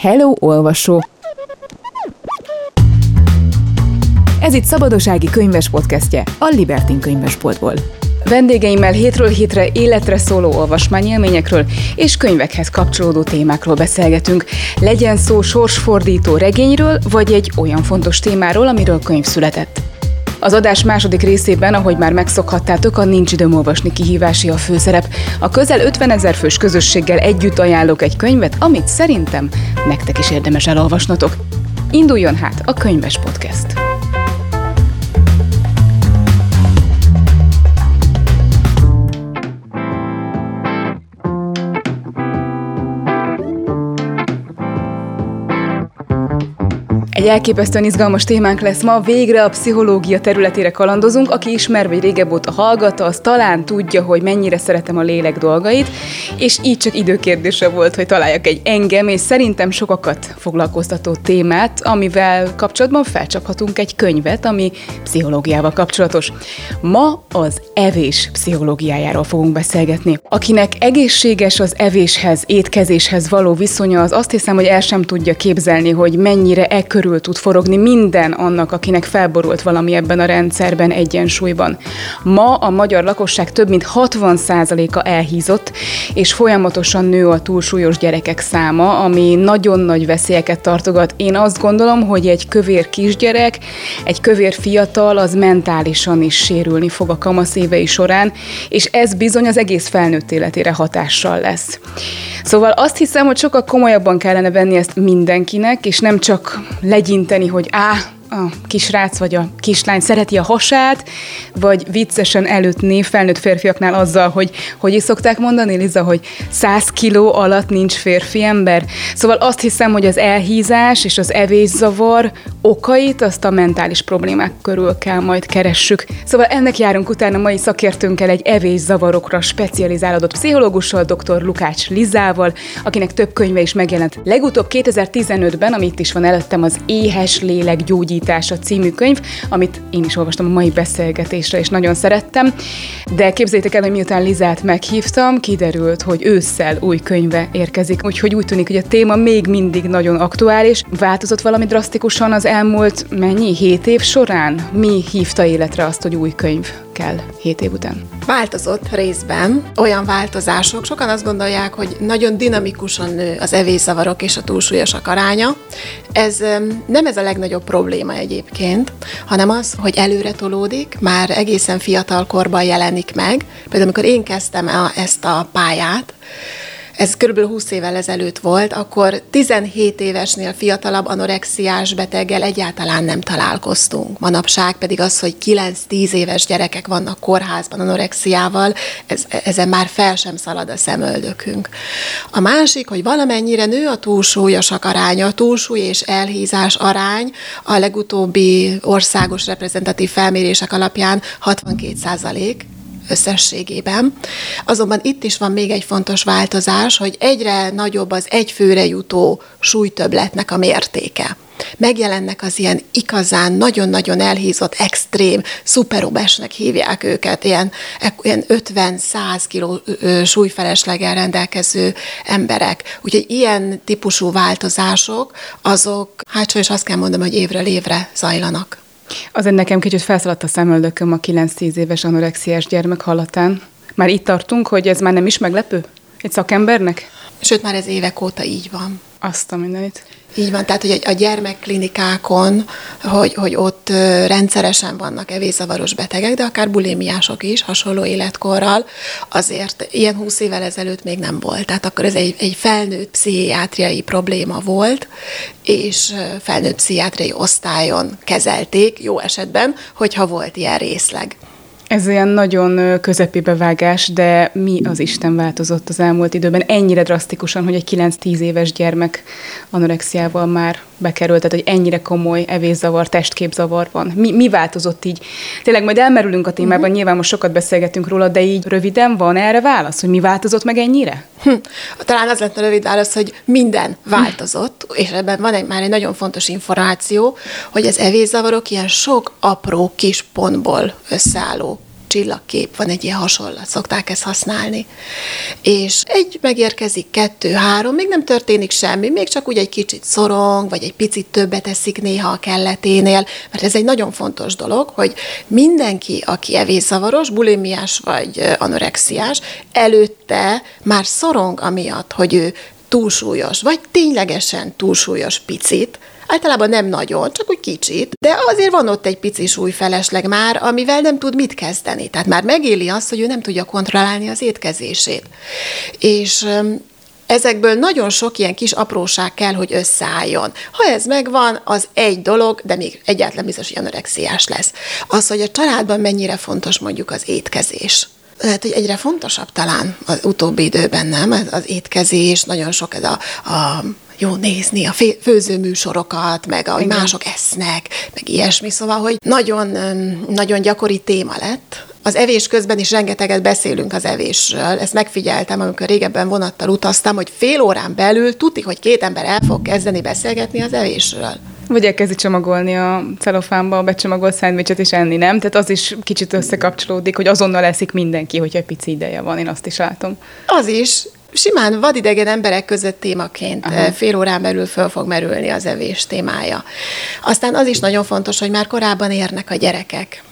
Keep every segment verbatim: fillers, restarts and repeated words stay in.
Hello, olvasó! Ez itt Szabadosági Könyves podcastje a Libertin Könyvesboltból. Vendégeimmel hétről hétre életre szóló olvasmányélményekről és könyvekhez kapcsolódó témákról beszélgetünk. Legyen szó sorsfordító regényről, vagy egy olyan fontos témáról, amiről könyv született. Az adás második részében, ahogy már megszokhattátok, a Nincs időm olvasni kihívási a főszerep. A közel ötvenezer fős közösséggel együtt ajánlok egy könyvet, amit szerintem nektek is érdemes elolvasnotok. Induljon hát a Könyves Podcast! Egy elképesztően izgalmas témánk lesz ma, végre a pszichológia területére kalandozunk. Aki ismer vagy régebb óta hallgat, az talán tudja, hogy mennyire szeretem a lélek dolgait, és így csak időkérdése volt, hogy találjak egy engem, és szerintem sokakat foglalkoztató témát, amivel kapcsolatban felcsaphatunk egy könyvet, ami pszichológiával kapcsolatos. Ma az evés pszichológiájáról fogunk beszélgetni. Akinek egészséges az evéshez, étkezéshez való viszonya, az azt hiszem, hogy el sem tudja képzelni, hogy mennyire e körül tud forogni minden annak, akinek felborult valami ebben a rendszerben, egyensúlyban. Ma a magyar lakosság több mint hatvan százaléka elhízott, és folyamatosan nő a túlsúlyos gyerekek száma, ami nagyon nagy veszélyeket tartogat. Én azt gondolom, hogy egy kövér kisgyerek, egy kövér fiatal az mentálisan is sérülni fog a kamasz évei során, és ez bizony az egész felnőtt életére hatással lesz. Szóval azt hiszem, hogy sokkal komolyabban kellene venni ezt mindenkinek, és nem csak legyinteni, hogy á, a kisrác vagy a kislány szereti a hasát, vagy viccesen elütni felnőtt férfiaknál azzal, hogy hogy is szokták mondani, Liza, hogy száz kiló alatt nincs férfi ember. Szóval azt hiszem, hogy az elhízás és az evészavar okait, azt a mentális problémák körül kell majd keressük. Szóval ennek járunk utána mai szakértőnkkel, egy evészavarokra specializálódott pszichológussal, doktor Lukács Lizával, akinek több könyve is megjelent. Legutóbb kétezer-tizenötben, ami itt is van előttem, az Éhes Lélek Gyógyítása című könyv, amit én is olvastam a mai beszélgetésre, és nagyon szerettem. De képzeljétek el, hogy miután Lizát meghívtam, kiderült, hogy ősszel új könyve érkezik, úgyhogy úgy tűnik, hogy a téma még mindig nagyon aktuális. Változott valami drasztikusan az elmúlt mennyi? hét év során? Mi hívta életre azt, hogy új könyv kell hét év után? Változott részben olyan változások. Sokan azt gondolják, hogy nagyon dinamikusan nő az evészavarok és a túlsúlyosak aránya. Ez nem ez a legnagyobb probléma egyébként, hanem az, hogy előre tolódik, már egészen fiatal korban jelenik meg. Például amikor én kezdtem a, ezt a pályát, ez kb. húsz évvel ezelőtt volt, akkor tizenhét évesnél fiatalabb anorexiás beteggel egyáltalán nem találkoztunk. Manapság pedig az, hogy kilenc-tíz éves gyerekek vannak kórházban anorexiával, ez, ezen már fel sem szalad a szemöldökünk. A másik, hogy valamennyire nő a túlsúlyosak aránya, a túlsúly és elhízás arány a legutóbbi országos reprezentatív felmérések alapján hatvankét százalék. Összességében. Azonban itt is van még egy fontos változás, hogy egyre nagyobb az egyfőre jutó súlytöbbletnek a mértéke. Megjelennek az ilyen igazán nagyon-nagyon elhízott, extrém, szuperobesnek hívják őket, ilyen, ilyen ötven-száz kiló súlyfelesleggel rendelkező emberek. Úgyhogy ilyen típusú változások, azok, hát sajnos azt kell mondanom, hogy évről évre zajlanak. Azért nekem kicsit felszaladt a szemöldököm a kilenc-tíz éves anorexiás gyermek hallatán. Már itt tartunk, hogy ez már nem is meglepő? Egy szakembernek? Sőt, már ez évek óta így van. Azt a mindenit. Így van, tehát hogy a gyermekklinikákon, hogy, hogy ott rendszeresen vannak evészavaros betegek, de akár bulimiások is, hasonló életkorral, azért ilyen húsz évvel ezelőtt még nem volt. Tehát akkor ez egy, egy felnőtt pszichiátriai probléma volt, és felnőtt pszichiátriai osztályon kezelték, jó esetben, hogyha volt ilyen részleg. Ez olyan nagyon közepi bevágás, de mi az Isten változott az elmúlt időben ennyire drasztikusan, hogy egy kilenc-tíz éves gyermek anorexiával már bekerült, tehát hogy ennyire komoly evészavar, testképzavar van. Mi, mi változott így? Tényleg majd elmerülünk a témában, uh-huh. Nyilván most sokat beszélgetünk róla, de így röviden van erre válasz, hogy mi változott meg ennyire? Hm. Talán az lett a rövid válasz, hogy minden változott, hm. és ebben van egy, már egy nagyon fontos információ, hogy az evészavarok ilyen sok apró kis pontból összeálló csillagkép, van egy ilyen hasonlat, szokták ezt használni. És egy megérkezik, kettő, három, még nem történik semmi, még csak úgy egy kicsit szorong, vagy egy picit többet eszik néha a kelleténél, mert ez egy nagyon fontos dolog, hogy mindenki, aki evészavaros, bulimiás vagy anorexiás, előtte már szorong amiatt, hogy ő túlsúlyos, vagy ténylegesen túlsúlyos picit, általában nem nagyon, csak úgy kicsit, de azért van ott egy pici súlyfelesleg már, amivel nem tud mit kezdeni. Tehát már megéli azt, hogy ő nem tudja kontrollálni az étkezését. És ezekből nagyon sok ilyen kis apróság kell, hogy összeálljon. Ha ez megvan, az egy dolog, de még egyáltalán biztos, hogy anorexiás lesz. Az, hogy a családban mennyire fontos mondjuk az étkezés. Lehet, hogy egyre fontosabb talán az utóbbi időben, nem? Az étkezés, nagyon sok ez a... a jó nézni a főzőműsorokat, meg ahogy igen. mások esznek, meg ilyesmi. Szóval, hogy nagyon, nagyon gyakori téma lett. Az evés közben is rengeteget beszélünk az evésről. Ezt megfigyeltem, amikor régebben vonattal utaztam, hogy fél órán belül tuti, hogy két ember el fog kezdeni beszélgetni az evésről. Vagy elkezdi csomagolni a celofánba a becsomagolt szendvicset és enni, nem? Tehát az is kicsit összekapcsolódik, hogy azonnal eszik mindenki, hogyha egy pici ideje van. Én azt is látom. Az is. Simán vadidegen emberek között témaként aha. fél órán belül föl fog merülni az evés témája. Aztán az is nagyon fontos, hogy már korábban érnek a gyerekek.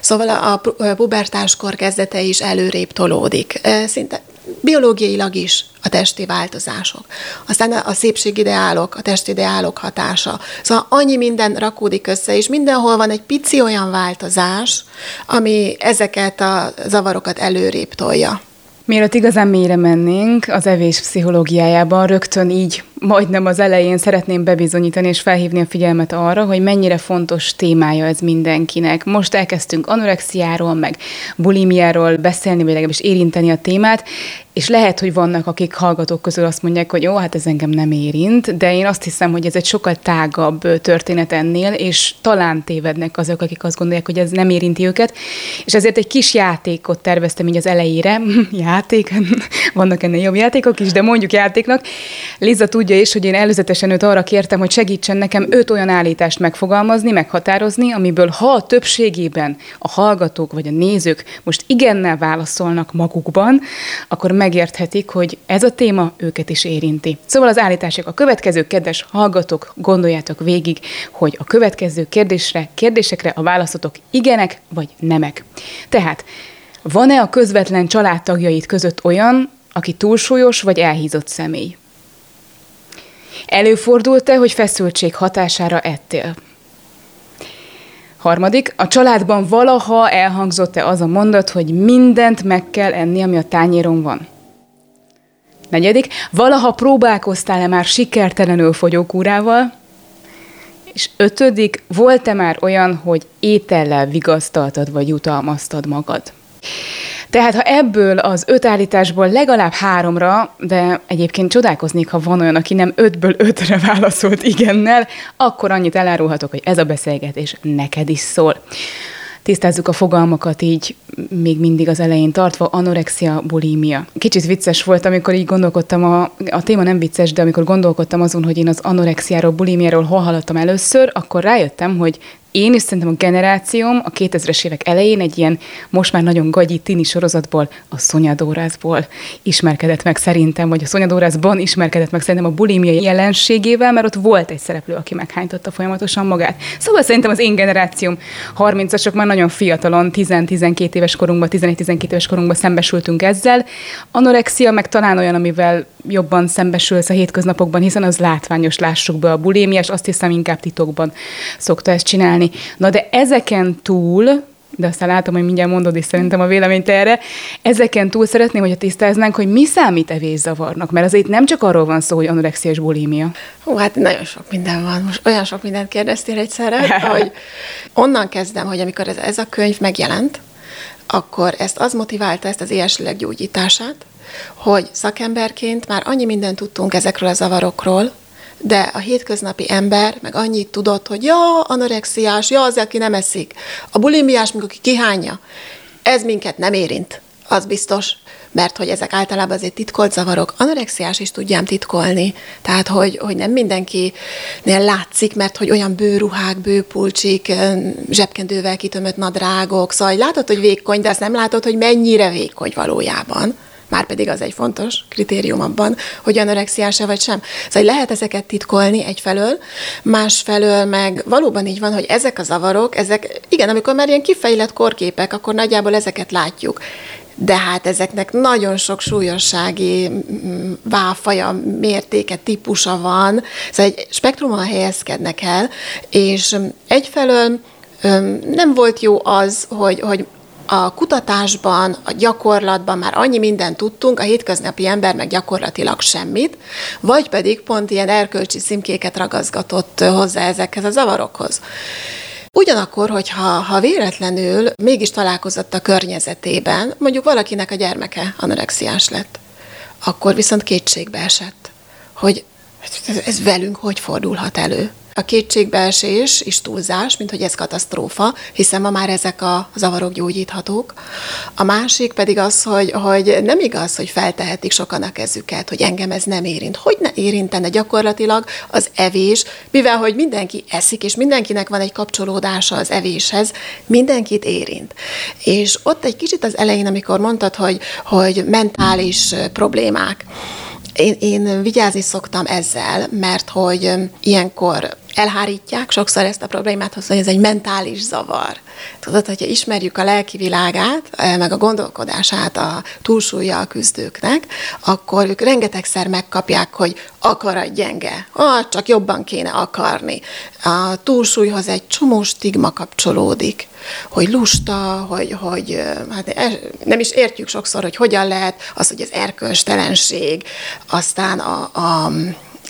Szóval a pubertáskor kezdete is előrébb tolódik. Szinte biológiailag is a testi változások. Aztán a szépségideálok, a testideálok hatása. Szóval annyi minden rakódik össze, és mindenhol van egy pici olyan változás, ami ezeket a zavarokat előrébb tolja. Mielőtt igazán mélyre mennénk az evés pszichológiájában, rögtön így majdnem az elején szeretném bebizonyítani és felhívni a figyelmet arra, hogy mennyire fontos témája ez mindenkinek. Most elkezdtünk anorexiáról, meg bulimiáról beszélni, vagy legalábbis érinteni a témát, és lehet, hogy vannak, akik hallgatók közül azt mondják, hogy jó, hát ez engem nem érint, de én azt hiszem, hogy ez egy sokkal tágabb történet ennél, és talán tévednek azok, akik azt gondolják, hogy ez nem érinti őket, és ezért egy kis játékot terveztem így az elejére. Játék? Vannak ennél jobb játékok is, de mondjuk játéknak. Liza tudja is, hogy én előzetesen őt arra kértem, hogy segítsen nekem öt olyan állítást megfogalmazni, meghatározni, amiből ha a többségében a hallgatók vagy a nézők most igennel válaszolnak magukban, akkor megérthetik, hogy ez a téma őket is érinti. Szóval az állítások a következő, kedves hallgatók, gondoljátok végig, hogy a következő kérdésre, kérdésekre a válaszotok igenek vagy nemek. Tehát, van-e a közvetlen családtagjaid között olyan, aki túlsúlyos vagy elhízott személy? Előfordult-e, hogy feszültség hatására ettél? Harmadik, a családban valaha elhangzott-e az a mondat, hogy mindent meg kell enni, ami a tányéron van? Negyedik, valaha próbálkoztál-e már sikertelenül fogyókúrával? És ötödik, volt-e már olyan, hogy étellel vigasztaltad vagy jutalmaztad magad? Tehát ha ebből az öt állításból legalább háromra, de egyébként csodálkoznék, ha van olyan, aki nem ötből ötre válaszolt igennel, akkor annyit elárulhatok, hogy ez a beszélgetés neked is szól. Tisztázzuk a fogalmakat így, még mindig az elején tartva, anorexia, bulimia. Kicsit vicces volt, amikor így gondolkodtam, a, a téma nem vicces, de amikor gondolkodtam azon, hogy én az anorexiáról, bulimiáról hol hallottam először, akkor rájöttem, hogy én is szerintem a generációm a kétezres évek elején egy ilyen most már nagyon gagyi tini sorozatból, a Szonyadórászból ismerkedett meg szerintem, vagy a Szonyadórászban ismerkedett meg szerintem a bulimia jelenségével, mert ott volt egy szereplő, aki meghánytotta folyamatosan magát. Szóval szerintem az én generációm harmincasok már nagyon fiatalon, tíz-tizenkét éves korunkban, tizenegy-tizenkét éves korunkban szembesültünk ezzel. Anorexia meg talán olyan, amivel jobban szembesülsz a hétköznapokban, hiszen az látványos, lássuk be, a bulimia, és azt hiszem inkább titokban szokta ezt csinálni. Na de ezeken túl, de aztán látom, hogy mindjárt mondod is szerintem a véleményt erre, ezeken túl szeretném, hogyha tisztáznánk, hogy mi számít evészavarnak, mert azért nem csak arról van szó, hogy anorexia és bulimia. Hú, hát nagyon sok minden van. Most olyan sok mindent kérdeztél egyszerre, hogy onnan kezdem, hogy amikor ez, ez a könyv megjelent, akkor ezt az motiválta, ezt az éhes lélek gyógyítását, hogy szakemberként már annyi mindent tudtunk ezekről a zavarokról, de a hétköznapi ember meg annyit tudott, hogy ja, anorexiás, ja, az, aki nem eszik. A bulimiás, mikor ki kihányja, ez minket nem érint. az biztos, mert hogy ezek általában azért titkolt zavarok. Anorexiás is tudjám titkolni, tehát hogy, hogy nem mindenkinél látszik, mert hogy olyan bőruhák, bőpulcsik, zsebkendővel kitömött nadrágok, szóval látod, hogy vékony, de azt nem látod, hogy mennyire vékony valójában. Márpedig az egy fontos kritérium abban, hogy anorexiás-e vagy sem. Szóval lehet ezeket titkolni egyfelől, másfelől meg valóban így van, hogy ezek a zavarok, ezek, igen, amikor már ilyen kifejlett korképek, akkor nagyjából ezeket látjuk. De hát ezeknek nagyon sok súlyossági válfaja, mértéke, típusa van. Szóval egy spektrumon helyezkednek el, és egyfelől nem volt jó az, hogy, hogy a kutatásban, a gyakorlatban már annyi mindent tudtunk, a hétköznapi ember meg gyakorlatilag semmit, vagy pedig pont ilyen erkölcsi címkéket ragaszgatott hozzá ezekhez a zavarokhoz. Ugyanakkor, hogyha ha véletlenül mégis találkozott a környezetében, mondjuk valakinek a gyermeke anorexiás lett, akkor viszont kétségbe esett, hogy ez velünk hogy fordulhat elő. A kétségbeesés is túlzás, mint hogy ez katasztrófa, hiszen ma már ezek a zavarok gyógyíthatók. A másik pedig az, hogy, hogy nem igaz, hogy feltehetik sokan a kezüket, hogy engem ez nem érint. Hogy ne érintene gyakorlatilag az evés, mivel hogy mindenki eszik, és mindenkinek van egy kapcsolódása az evéshez, mindenkit érint. És ott egy kicsit az elején, amikor mondtad, hogy, hogy mentális problémák, Én, én vigyázni szoktam ezzel, mert hogy ilyenkor elhárítják sokszor ezt a problémát, hogy ez egy mentális zavar. Tudod, hogyha ismerjük a lelki világát, meg a gondolkodását a túlsúllyal küzdőknek, akkor ők rengetegszer megkapják, hogy akarat gyenge, ah, csak jobban kéne akarni. A túlsúlyhoz egy csomó stigma kapcsolódik, hogy lusta, hogy, hogy hát nem is értjük sokszor, hogy hogyan lehet, az, hogy az erkölcstelenség, aztán a... a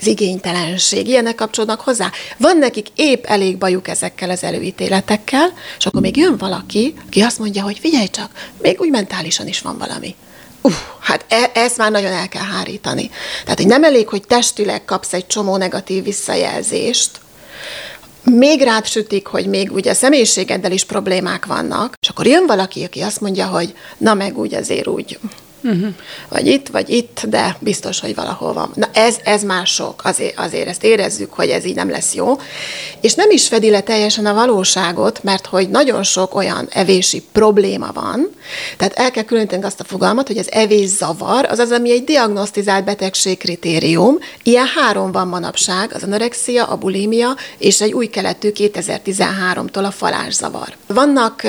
az igénytelenség, ilyenek kapcsolódnak hozzá. Van nekik épp elég bajuk ezekkel az előítéletekkel, és akkor még jön valaki, ki azt mondja, hogy figyelj csak, még úgy mentálisan is van valami. Uff, hát e- ezt már nagyon el kell hárítani. Tehát, hogy nem elég, hogy testileg kapsz egy csomó negatív visszajelzést, még rád sütik, hogy még ugye a személyiségeddel is problémák vannak, és akkor jön valaki, aki azt mondja, hogy na meg úgy azért úgy... Uh-huh. Vagy itt, vagy itt, de biztos, hogy valahol van. Na ez, ez már sok, azért, azért ezt érezzük, hogy ez így nem lesz jó. És nem is fedi le teljesen a valóságot, mert hogy nagyon sok olyan evési probléma van, tehát el kell különítenünk azt a fogalmat, hogy az evészavar az az, ami egy diagnosztizált betegség kritérium. Ilyen három van manapság, az anorexia, a bulimia, és egy új keletű kétezer-tizenháromtól a falászavar. Vannak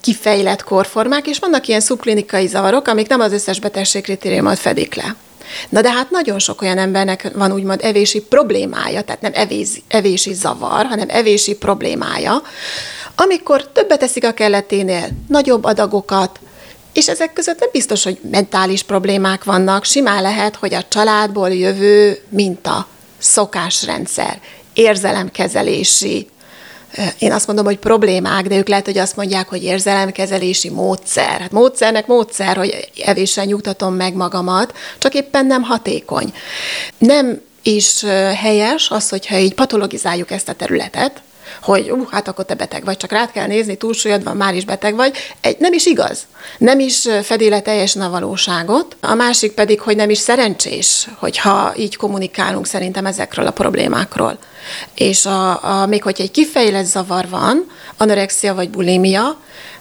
kifejlett korformák, és vannak ilyen szubklinikai zavarok, amik nem az összes betegségkritériumot fedik le. Na de hát nagyon sok olyan embernek van úgymond evési problémája, tehát nem evés, evési zavar, hanem evési problémája, amikor többet eszik a kelleténél, nagyobb adagokat, és ezek között nem biztos, hogy mentális problémák vannak, simán lehet, hogy a családból jövő minta, szokásrendszer, érzelemkezelési, én azt mondom, hogy problémák, de ők lehet, hogy azt mondják, hogy érzelemkezelési módszer. Hát módszernek módszer, hogy evéssel nyugtatom meg magamat, csak éppen nem hatékony. Nem is helyes az, hogyha így patologizáljuk ezt a területet, hogy uh, hát akkor te beteg vagy, csak rád kell nézni, túlsúlyod van, már is beteg vagy. Egy, nem is igaz. Nem is fedi le teljesen a valóságot. A másik pedig, hogy nem is szerencsés, hogyha így kommunikálunk szerintem ezekről a problémákról. És a, a, még hogyha egy kifejlett zavar van, anorexia vagy bulimia,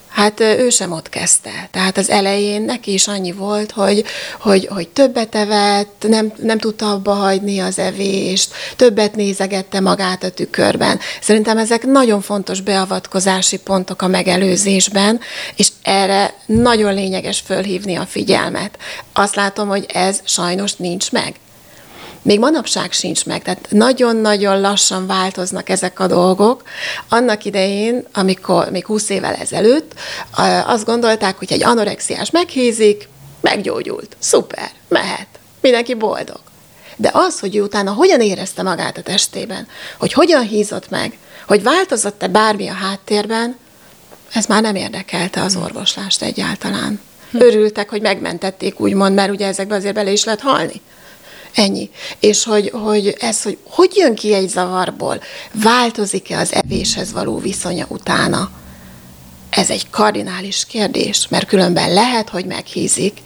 hát ő sem ott kezdte. Tehát az elején neki is annyi volt, hogy, hogy, hogy többet evett, nem, nem tudta abba hagyni az evést, többet nézegette magát a tükörben. Szerintem ezek nagyon fontos beavatkozási pontok a megelőzésben, és erre nagyon lényeges fölhívni a figyelmet. Azt látom, hogy ez sajnos nincs meg. Még manapság sincs meg, tehát nagyon-nagyon lassan változnak ezek a dolgok. Annak idején, amikor még húsz évvel ezelőtt, azt gondolták, hogy egy anorexiás meghízik, meggyógyult, szuper, mehet, mindenki boldog. De az, hogy utána hogyan érezte magát a testében, hogy hogyan hízott meg, hogy változott-e bármi a háttérben, ez már nem érdekelte az orvoslást egyáltalán. Örültek, hogy megmentették, úgymond, mert ugye ezekben azért bele is lehet halni. Ennyi. És hogy, hogy ez, hogy hogy jön ki egy zavarból, változik-e az evéshez való viszonya utána? Ez egy kardinális kérdés, mert különben lehet, hogy meghízik,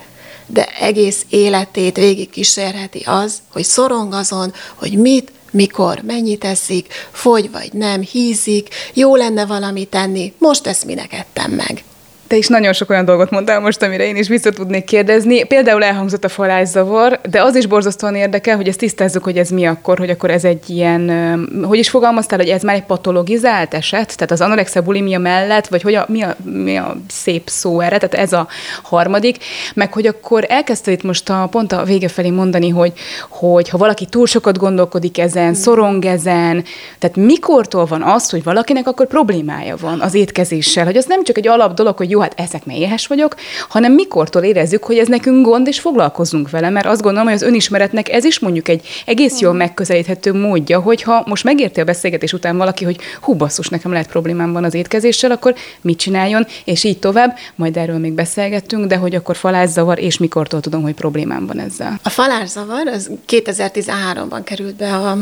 de egész életét végig kísérheti az, hogy szorong azon, hogy mit, mikor, mennyit eszik, fogy vagy nem, hízik, jó lenne valami tenni, most ezt minek ettem meg. Te is nagyon sok olyan dolgot mondtál most, amire én is vissza tudnék kérdezni. Például elhangzott a falázavar, de az is borzasztóan érdekel, hogy ezt tisztázzuk, hogy ez mi akkor, hogy akkor ez egy ilyen, hogy is fogalmaztál, hogy ez már egy patologizált eset, tehát az anorexia bulimia mellett, vagy hogy a, mi, a, mi a szép szó erre, tehát ez a harmadik, meg hogy akkor elkezdte itt most a, pont a vége felé mondani, hogy, hogy ha valaki túl sokat gondolkodik ezen, szorong ezen, tehát mikortól van az, hogy valakinek akkor problémája van az étkezéssel, hogy az nem csak egy alap dolog, hogy jó, hát ezek meg éhes vagyok, hanem mikortól érezzük, hogy ez nekünk gond, és foglalkozzunk vele, mert azt gondolom, hogy az önismeretnek ez is mondjuk egy egész jól megközelíthető módja, hogyha most megérti a beszélgetés után valaki, hogy hú, basszus, nekem lehet problémám van az étkezéssel, akkor mit csináljon, és így tovább, majd erről még beszélgettünk, de hogy akkor falászavar, és mikortól tudom, hogy problémám van ezzel. A falászavar az kétezer-tizenháromban került be a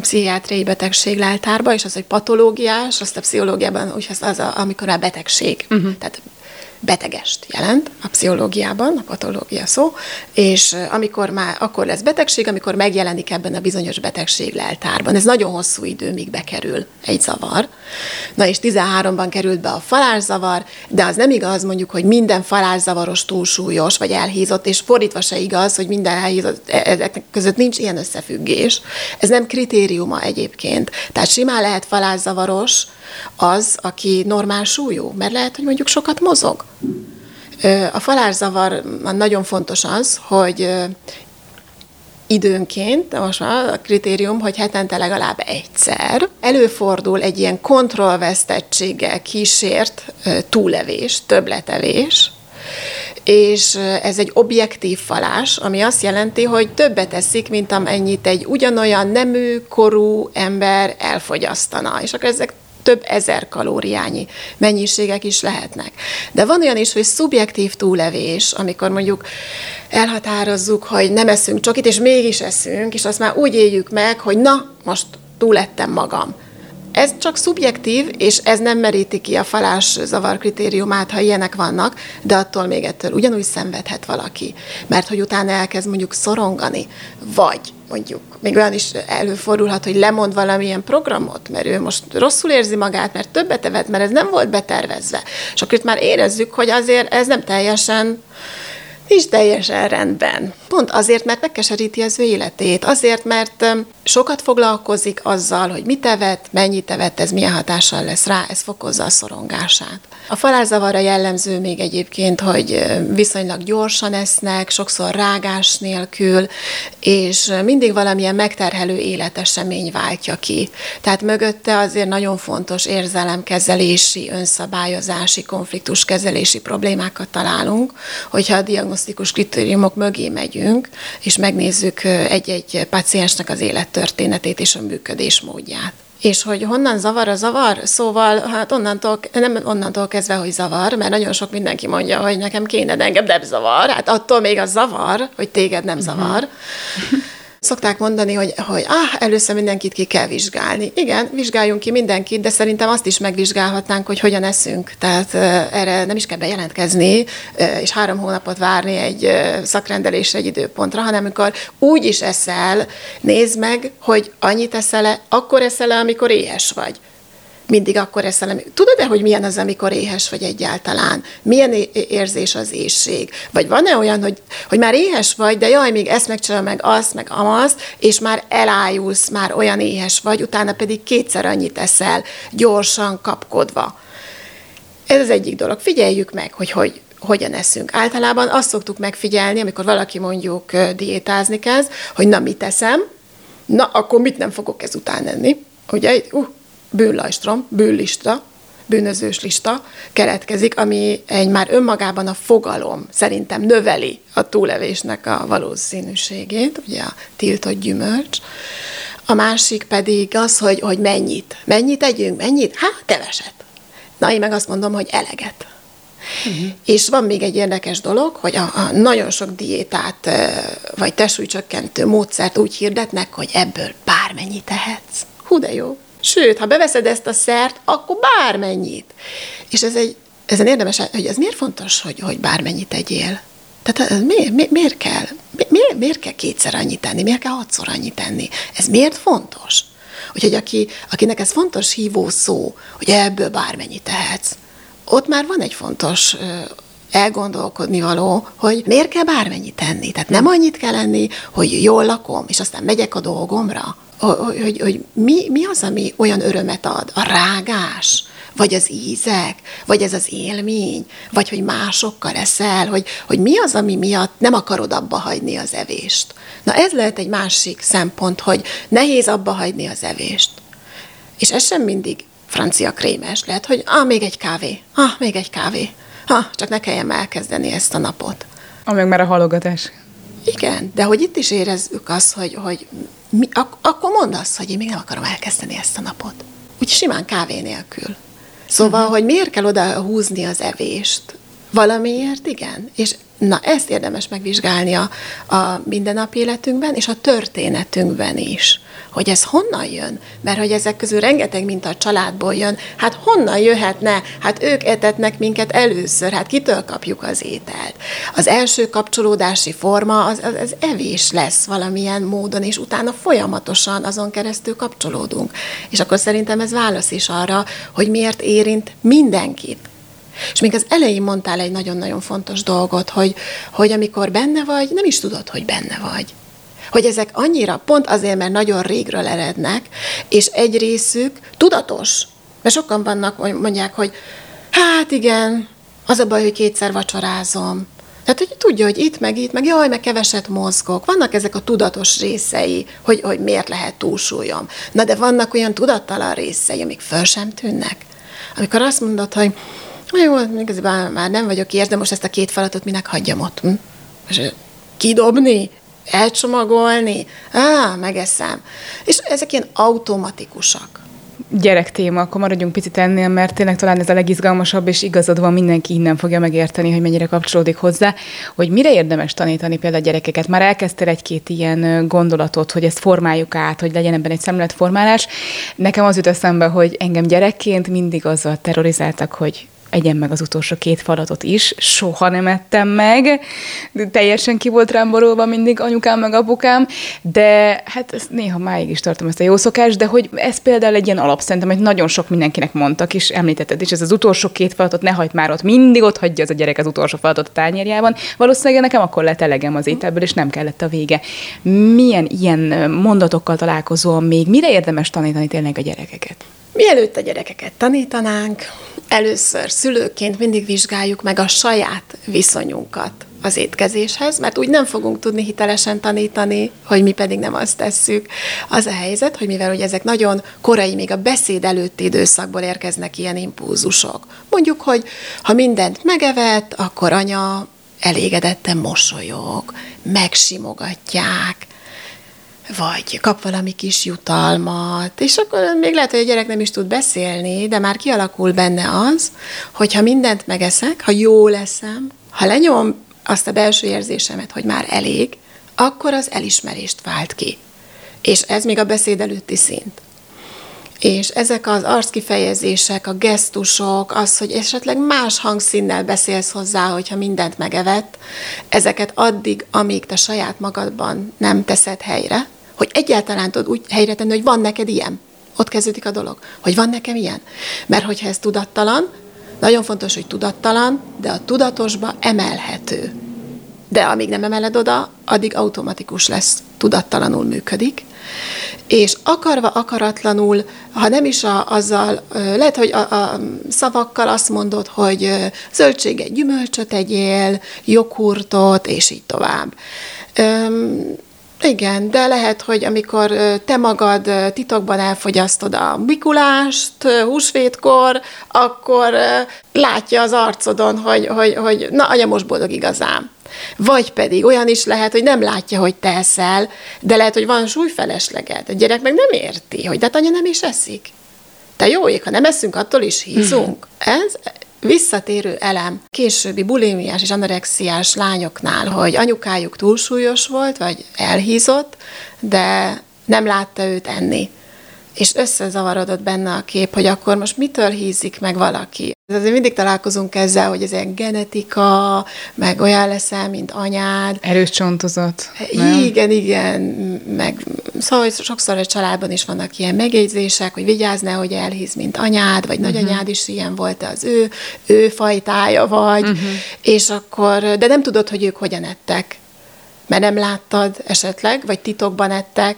pszichiátriai betegségleltárba, és az egy patológiás, azt a pszichológiában úgy az, a, amikor a betegség. Uh-huh. Tehát betegest jelent a pszichológiában, a patológia szó, és amikor már akkor lesz betegség, amikor megjelenik ebben a bizonyos betegségleltárban. Ez nagyon hosszú idő, míg bekerül egy zavar. Na és tizenháromban került be a falászavar, de az nem igaz mondjuk, hogy minden falászavaros túlsúlyos, vagy elhízott, és fordítva se igaz, hogy minden elhízott, ezek között nincs ilyen összefüggés. Ez nem kritériuma egyébként. Tehát simán lehet falászavaros az, aki normál súlyú, mert lehet, hogy mondjuk sokat mozog. A falászavarban nagyon fontos az, hogy időnként, most a kritérium, hogy hetente legalább egyszer, előfordul egy ilyen kontrollvesztettséggel kísért túlevés, többletevés, és ez egy objektív falás, ami azt jelenti, hogy többet eszik, mint amennyit egy ugyanolyan nemű, korú ember elfogyasztana. És akkor ezek több ezer kalóriányi mennyiségek is lehetnek. De van olyan is, hogy szubjektív túlevés, amikor mondjuk elhatározzuk, hogy nem eszünk csokit, és mégis eszünk, és azt már úgy éljük meg, hogy na, most túlettem magam. Ez csak szubjektív, és ez nem meríti ki a falás zavar kritériumát, ha ilyenek vannak, de attól még ettől ugyanúgy szenvedhet valaki. Mert hogy utána elkezd mondjuk szorongani, vagy mondjuk még olyan is előfordulhat, hogy lemond valamilyen programot, mert ő most rosszul érzi magát, mert többet evett, mert ez nem volt betervezve. És akkor itt már érezzük, hogy azért ez nem teljesen... nincs teljesen rendben. Pont azért, mert megkeseríti az ő életét, azért, mert sokat foglalkozik azzal, hogy mit evett, mennyit evett, ez milyen hatással lesz rá, ez fokozza a szorongását. A falászavarra jellemző még egyébként, hogy viszonylag gyorsan esznek, sokszor rágás nélkül, és mindig valamilyen megterhelő életesemény váltja ki. Tehát mögötte azért nagyon fontos érzelemkezelési, önszabályozási, konfliktuskezelési problémákat találunk, hogyha a diagnosztikus kritériumok mögé megyünk, és megnézzük egy-egy páciensnek az élettörténetét és a működésmódját. És hogy honnan zavar a zavar? Szóval, hát onnantól, nem onnantól kezdve, hogy zavar, mert nagyon sok mindenki mondja, hogy nekem kéne, de engem nem zavar. Hát attól még az zavar, hogy téged nem zavar. Uh-huh. Szokták mondani, hogy, hogy ah, először mindenkit ki kell vizsgálni. Igen, vizsgáljunk ki mindenkit, de szerintem azt is megvizsgálhatnánk, hogy hogyan eszünk. Tehát erre nem is kell bejelentkezni, és három hónapot várni egy szakrendelésre, egy időpontra, hanem amikor úgy is eszel, nézd meg, hogy annyit eszel-e, akkor eszel-e, amikor éhes vagy. Mindig akkor eszel. Tudod-e, hogy milyen az, amikor éhes vagy egyáltalán? Milyen érzés az éhség? Vagy van-e olyan, hogy, hogy már éhes vagy, de jaj, még ezt megcsinálom, meg azt, meg amazt, és már elájulsz, már olyan éhes vagy, utána pedig kétszer annyit eszel, gyorsan, kapkodva. Ez az egyik dolog. Figyeljük meg, hogy, hogy hogyan eszünk. Általában azt szoktuk megfigyelni, amikor valaki mondjuk diétázni kezd, hogy na, mit eszem? Na, akkor mit nem fogok ezután enni? Ugye? Uh, bűnlajstrom, bűnlista, bűnözős lista keletkezik, ami egy már önmagában a fogalom szerintem növeli a túlevésnek a valószínűségét, ugye a tiltott gyümölcs. A másik pedig az, hogy, hogy mennyit. Mennyit együnk, mennyit? Hát, keveset. Na, én meg azt mondom, hogy eleget. Uh-huh. És van még egy érdekes dolog, hogy a, a nagyon sok diétát vagy testsúlycsökkentő módszert úgy hirdetnek, hogy ebből bármennyit tehetsz. Hú, de jó. Sőt, ha beveszed ezt a szert, akkor bármennyit. És ez egy ezen érdemes, hogy ez miért fontos, hogy, hogy bármennyit tegyél? Tehát ez miért, mi, miért kell? Mi, miért, miért kell kétszer annyit tenni? Miért kell hatszor annyit tenni? Ez miért fontos? Úgyhogy aki, akinek ez fontos hívó szó, hogy ebből bármennyit tehetsz, ott már van egy fontos elgondolkodni való, hogy miért kell bármennyit tenni. Tehát nem annyit kell enni, hogy jól lakom, és aztán megyek a dolgomra. Hogy, hogy, hogy mi, mi az, ami olyan örömet ad? A rágás? Vagy az ízek? Vagy ez az élmény? Vagy hogy másokkal eszel? Hogy, hogy mi az, ami miatt nem akarod abba hagyni az evést? Na ez lehet egy másik szempont, hogy nehéz abba hagyni az evést. És ez sem mindig francia krémes. Lehet, hogy ah, még egy kávé, ah, még egy kávé. Ha, csak ne kelljen elkezdeni ezt a napot. Amíg már a halogatás. Igen, de hogy itt is érezzük azt, hogy, hogy mi, ak- akkor mondd azt, hogy én még nem akarom elkezdeni ezt a napot. Úgy simán kávé nélkül. Szóval, uh-huh. hogy miért kell oda húzni az evést? Valamiért, igen. És na, ezt érdemes megvizsgálni a, a mindennapi életünkben, és a történetünkben is. Hogy ez honnan jön? Mert hogy ezek közül rengeteg minta a családból jön, hát honnan jöhetne? Hát ők etetnek minket először, hát kitől kapjuk az ételt? Az első kapcsolódási forma az, az, az evés lesz valamilyen módon, és utána folyamatosan azon keresztül kapcsolódunk. És akkor szerintem ez válasz is arra, hogy miért érint mindenkit. És még az elején mondtál egy nagyon-nagyon fontos dolgot, hogy, hogy amikor benne vagy, nem is tudod, hogy benne vagy. Hogy ezek annyira, pont azért, mert nagyon régről erednek, és egy részük tudatos. Mert sokan vannak, mondják, hogy hát igen, az a baj, hogy kétszer vacsorázom. Tehát, hogy tudja, hogy itt, meg itt, meg jaj, meg keveset mozgok. Vannak ezek a tudatos részei, hogy, hogy miért lehet túlsúlyom. Na, de vannak olyan tudattalan részei, amik föl sem tűnnek. Amikor azt mondod, hogy jó, igazából már nem vagyok ér, de most ezt a két falatot minek hagyjam ott? Hm? Kidobni? Elcsomagolni? Á, megeszem. És ezek ilyen automatikusak. Gyerek téma, akkor maradjunk picit ennél, mert tényleg talán ez a legizgalmasabb, és igazad van, mindenki innen fogja megérteni, hogy mennyire kapcsolódik hozzá, hogy mire érdemes tanítani például a gyerekeket. Már elkezdtél egy-két ilyen gondolatot, hogy ezt formáljuk át, hogy legyen ebben egy szemléletformálás. Nekem az jut eszembe, hogy engem gyerekként mindig azzal terrorizáltak, hogy egyen meg az utolsó két falatot is, soha nem ettem meg, de teljesen ki volt rám borulva mindig anyukám meg apukám, de hát ezt néha máig is tartom ezt a jó szokást, de hogy ez például egy ilyen alap, szerintem, hogy nagyon sok mindenkinek mondtak, és említetted is, ez az utolsó két falatot ne hagyd már ott, mindig ott hagyja az a gyerek az utolsó falatot a tányérjában, valószínűleg nekem akkor lett elegem az ételből, és nem kellett a vége. Milyen ilyen mondatokkal találkozol még, mire érdemes tanítani tényleg a gyerekeket? Mielőtt a gyerekeket tanítanánk, először szülőként mindig vizsgáljuk meg a saját viszonyunkat az étkezéshez, mert úgy nem fogunk tudni hitelesen tanítani, hogy mi pedig nem azt tesszük. Az a helyzet, hogy mivel ugye ezek nagyon korai, még a beszéd előtti időszakból érkeznek ilyen impulzusok. Mondjuk, hogy ha mindent megevett, akkor anya elégedetten mosolyog, megsimogatják, vagy kap valami kis jutalmat, és akkor még lehet, hogy a gyerek nem is tud beszélni, de már kialakul benne az, hogy ha mindent megeszek, ha jól eszem, ha lenyom azt a belső érzésemet, hogy már elég, akkor az elismerést vált ki. És ez még a beszéd előtti szint. És ezek az arckifejezések, a gesztusok, az, hogy esetleg más hangszínnel beszélsz hozzá, hogyha mindent megevett, ezeket addig, amíg te saját magadban nem teszed helyre, hogy egyáltalán tud úgy helyre tenni, hogy van neked ilyen. Ott kezdődik a dolog, hogy van nekem ilyen. Mert hogyha ez tudattalan, nagyon fontos, hogy tudattalan, de a tudatosba emelhető. De amíg nem emeled oda, addig automatikus lesz, tudattalanul működik. És akarva, akaratlanul, ha nem is a, azzal, lehet, hogy a, a szavakkal azt mondod, hogy zöldséget, gyümölcsöt egyél, joghurtot, és így tovább. Üm, igen, de lehet, hogy amikor te magad titokban elfogyasztod a mikulást húsvétkor, akkor látja az arcodon, hogy, hogy, hogy na, anya most boldog igazán. Vagy pedig olyan is lehet, hogy nem látja, hogy te eszel, de lehet, hogy van súlyfelesleged. A gyerek meg nem érti, hogy de hát anya nem is eszik. Te jó ég, ha nem eszünk, attól is hízunk. Ez visszatérő elem. Későbbi bulimiás és anorexiás lányoknál, hogy anyukájuk túlsúlyos volt, vagy elhízott, de nem látta őt enni. és összezavarodott benne a kép, hogy akkor most mitől hízik meg valaki. Azért mindig találkozunk ezzel, hogy ez ilyen genetika, meg olyan leszel, mint anyád. Erős csontozat. Igen, igen. Meg, szóval sokszor a családban is vannak ilyen megjegyzések, hogy vigyázz ne, hogy elhíz, mint anyád, vagy uh-huh. nagyanyád is ilyen volt, az ő, ő fajtája vagy, uh-huh. és akkor, de nem tudod, hogy ők hogyan ettek. Mert nem láttad esetleg, vagy titokban ettek,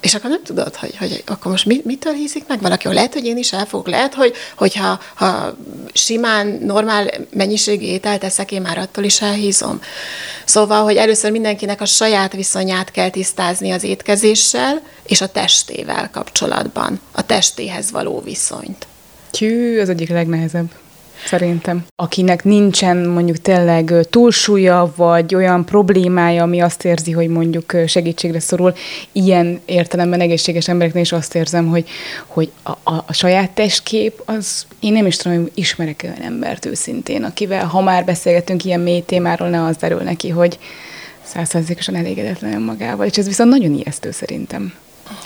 és akkor nem tudod, hogy, hogy akkor most mit, mitől hízik meg valaki. Lehet, hogy én is elfogok, lehet, hogy, hogyha ha simán, normál mennyiségű ételt eszek, én már attól is elhízom. Szóval, hogy először mindenkinek a saját viszonyát kell tisztázni az étkezéssel, és a testével kapcsolatban, a testéhez való viszonyt. Tű, az egyik legnehezebb. Szerintem. Akinek nincsen mondjuk tényleg túlsúlya, vagy olyan problémája, ami azt érzi, hogy mondjuk segítségre szorul, ilyen értelemben egészséges embereknél is azt érzem, hogy, hogy a, a, a saját testkép, az én nem is tudom, hogy ismerek olyan embert őszintén, akivel, ha már beszélgetünk ilyen mély témáról, ne az derül neki, hogy százszázalékosan elégedetlen magával, és ez viszont nagyon ijesztő szerintem.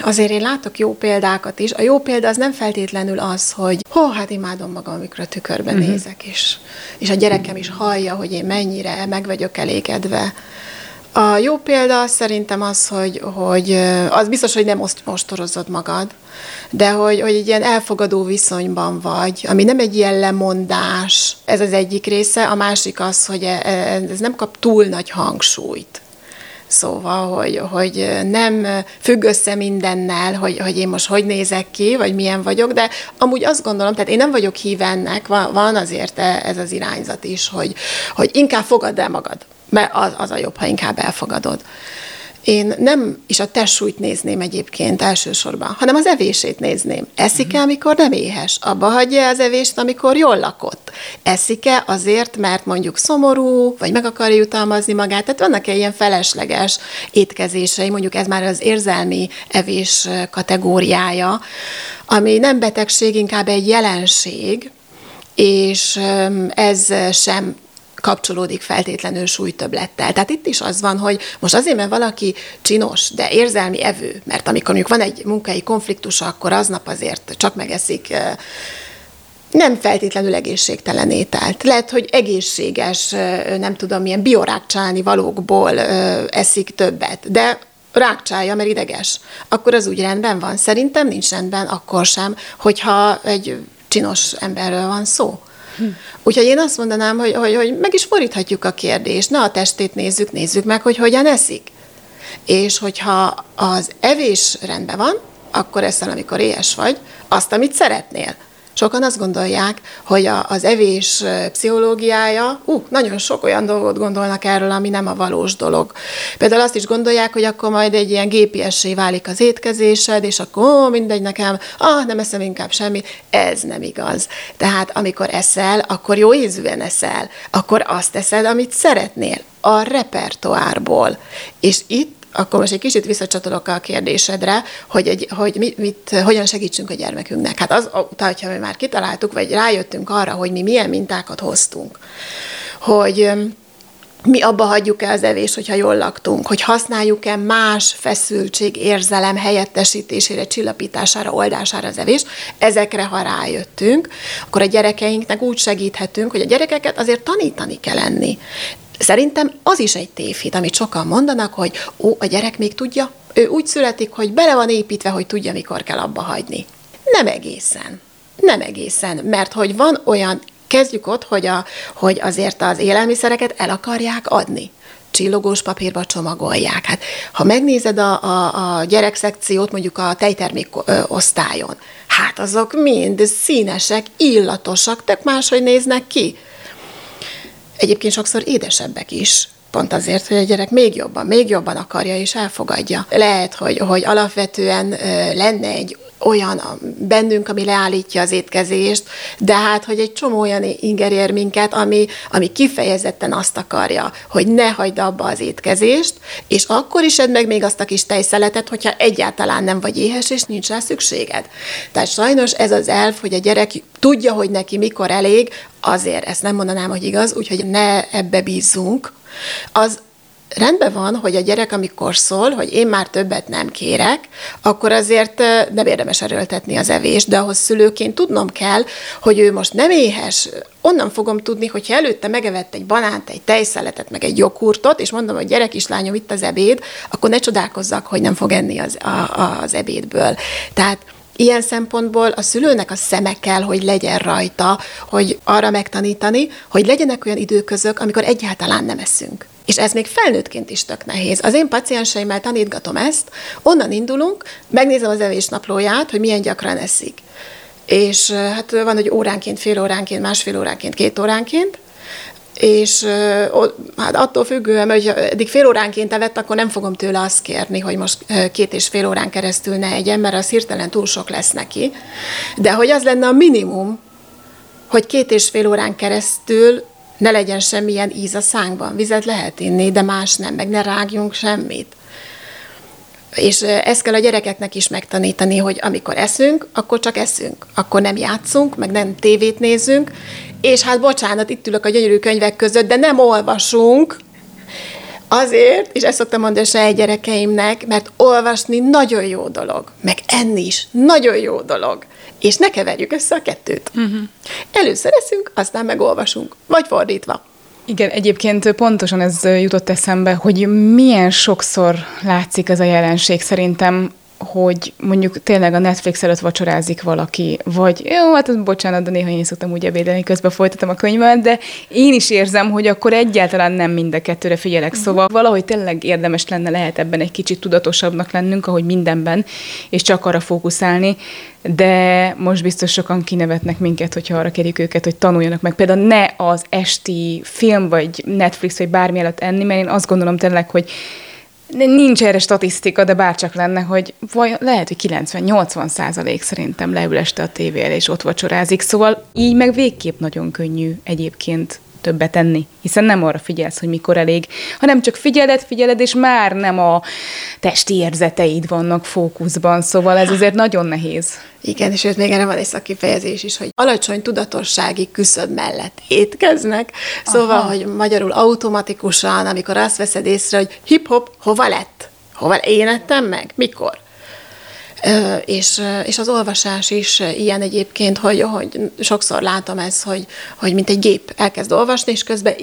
Azért én látok jó példákat is. A jó példa az nem feltétlenül az, hogy hó, hát imádom magam, amikor a tükörbe uh-huh. nézek is. És a gyerekem is hallja, hogy én mennyire meg vagyok elégedve. A jó példa szerintem az, hogy, hogy az biztos, hogy nem ostorozod magad, de hogy, hogy egy ilyen elfogadó viszonyban vagy, ami nem egy ilyen lemondás. Ez az egyik része. A másik az, hogy ez nem kap túl nagy hangsúlyt. Szóval, hogy, hogy nem függ össze mindennel, hogy, hogy én most hogy nézek ki, vagy milyen vagyok, de amúgy azt gondolom, tehát én nem vagyok híve ennek, van azért ez az irányzat is, hogy, hogy inkább fogadd el magad, mert az, az a jobb, ha inkább elfogadod. Én nem is a testsúlyt nézném egyébként elsősorban, hanem az evését nézném. Eszik-e, amikor nem éhes? Abba hagyja az evést, amikor jól lakott? Eszik-e azért, mert mondjuk szomorú, vagy meg akarja jutalmazni magát? Tehát vannak-e ilyen felesleges étkezései, mondjuk ez már az érzelmi evés kategóriája, ami nem betegség, inkább egy jelenség, és ez sem kapcsolódik feltétlenül súlytöblettel. Tehát itt is az van, hogy most azért, mert valaki csinos, de érzelmi evő, mert amikor mondjuk van egy munkai konfliktusa, akkor aznap azért csak megeszik nem feltétlenül egészségtelen ételt. Lehet, hogy egészséges, nem tudom, milyen biorákcsálni valókból eszik többet, de rákcsálja, mert ideges. Akkor az úgy rendben van. Szerintem nincs rendben akkor sem, hogyha egy csinos emberről van szó. Hm. Úgyhogy én azt mondanám, hogy, hogy, hogy meg is fordíthatjuk a kérdést. Na, a testét nézzük, nézzük meg, hogy hogyan eszik. És hogyha az evés rendben van, akkor eszel, amikor éhes vagy, azt, amit szeretnél. Sokan azt gondolják, hogy a, az evés pszichológiája, ú, nagyon sok olyan dolgot gondolnak erről, ami nem a valós dolog. Például azt is gondolják, hogy akkor majd egy ilyen gé pé essé válik az étkezésed, és akkor ó, mindegy nekem, ah, nem eszem inkább semmit. Ez nem igaz. Tehát amikor eszel, akkor jó ízűen eszel, akkor azt eszed, amit szeretnél, a repertoárból. És itt akkor most egy kicsit visszacsatolok a kérdésedre, hogy, egy, hogy mit, mit, hogyan segítsünk a gyermekünknek. Hát az, hogyha mi már kitaláltuk, vagy rájöttünk arra, hogy mi milyen mintákat hoztunk, hogy mi abba hagyjuk-e az evés, hogyha jól laktunk, hogy használjuk-e más feszültség, érzelem helyettesítésére, csillapítására, oldására az evés, ezekre, ha rájöttünk, akkor a gyerekeinknek úgy segíthetünk, hogy a gyerekeket azért tanítani kell enni. Szerintem az is egy tévhit, amit sokan mondanak, hogy ó, a gyerek még tudja, ő úgy születik, hogy bele van építve, hogy tudja, mikor kell abba hagyni. Nem egészen. Nem egészen, mert hogy van olyan, kezdjük ott, hogy, a, hogy azért az élelmiszereket el akarják adni. Csillogós papírba csomagolják. Hát, ha megnézed a, a, a gyerekszekciót mondjuk a tejtermék osztályon, hát azok mind színesek, illatosak, tök máshogy néznek ki. Egyébként sokszor édesebbek is, pont azért, hogy a gyerek még jobban, még jobban akarja és elfogadja. Lehet, hogy, hogy alapvetően lenne egy olyan bennünk, ami leállítja az étkezést, de hát, hogy egy csomó olyan inger ér minket, ami, ami kifejezetten azt akarja, hogy ne hagyd abba az étkezést, és akkor is edd meg még azt a kis tejszeletet, hogyha egyáltalán nem vagy éhes, és nincs rá szükséged. Tehát sajnos ez az elv, hogy a gyerek tudja, hogy neki mikor elég, azért ezt nem mondanám, hogy igaz, úgyhogy ne ebbe bízzunk. Az rendben van, hogy a gyerek, amikor szól, hogy én már többet nem kérek, akkor azért nem érdemes erőltetni az evést, de ahhoz szülőként tudnom kell, hogy ő most nem éhes. Onnan fogom tudni, hogyha előtte megevett egy banánt, egy tejszeletet, meg egy joghurtot, és mondom, hogy gyerek, kislányom, itt az ebéd, akkor ne csodálkozzak, hogy nem fog enni az, a, a, az ebédből. Tehát ilyen szempontból a szülőnek a szeme kell, hogy legyen rajta, hogy arra megtanítani, hogy legyenek olyan időközök, amikor egyáltalán nem eszünk. És ez még felnőttként is tök nehéz. Az én pacienseimmel tanítgatom ezt, onnan indulunk, megnézem az evésnaplóját, hogy milyen gyakran eszik. És hát van, hogy óránként, fél óránként, másfél óránként, két óránként, és hát attól függően, hogy eddig fél óránként evett, akkor nem fogom tőle azt kérni, hogy most két és fél órán keresztül ne egyen, mert az hirtelen túl sok lesz neki. De hogy az lenne a minimum, hogy két és fél órán keresztül ne legyen semmilyen íz a szánkban. Vizet lehet inni, de más nem, meg ne rágjunk semmit. És ezt kell a gyerekeknek is megtanítani, hogy amikor eszünk, akkor csak eszünk. Akkor nem játszunk, meg nem tévét nézünk, és hát bocsánat, itt ülök a gyönyörű könyvek között, de nem olvasunk azért, és ezt szoktam mondani a saját gyerekeimnek, mert olvasni nagyon jó dolog, meg enni is nagyon jó dolog, és ne keverjük össze a kettőt. Uh-huh. Először eszünk, aztán megolvasunk, vagy fordítva. Igen, egyébként pontosan ez jutott eszembe, hogy milyen sokszor látszik ez a jelenség szerintem, hogy mondjuk tényleg a Netflix előtt vacsorázik valaki, vagy jó, hát bocsánat, de néha én szoktam úgy ebédelni, közben folytatom a könyvet, de én is érzem, hogy akkor egyáltalán nem mind a kettőre figyelek. Szóval valahogy tényleg érdemes lenne, lehet ebben egy kicsit tudatosabbnak lennünk, ahogy mindenben, és csak arra fókuszálni, de most biztos sokan kinevetnek minket, hogyha arra kérjük őket, hogy tanuljanak meg. Például ne az esti film, vagy Netflix, vagy bármi előtt enni, mert én azt gondolom tényleg, hogy nincs erre statisztika, de bárcsak lenne, hogy vaj, lehet, hogy kilencven-nyolcvan százalék szerintem leül este a tévél, és ott vacsorázik. Szóval így meg végképp nagyon könnyű egyébként többet tenni, hiszen nem arra figyelsz, hogy mikor elég, hanem csak figyeled, figyeled, és már nem a testi érzeteid vannak fókuszban, szóval ez azért nagyon nehéz. Igen, és még erre van egy szakkifejezés is, hogy alacsony tudatossági küszöb mellett étkeznek, szóval, aha, hogy magyarul automatikusan, amikor azt veszed észre, hogy hip-hop, hova lett? Hova én ettem meg? Mikor? És, és az olvasás is ilyen egyébként, hogy, hogy sokszor látom ezt, hogy, hogy mint egy gép elkezd olvasni, és közben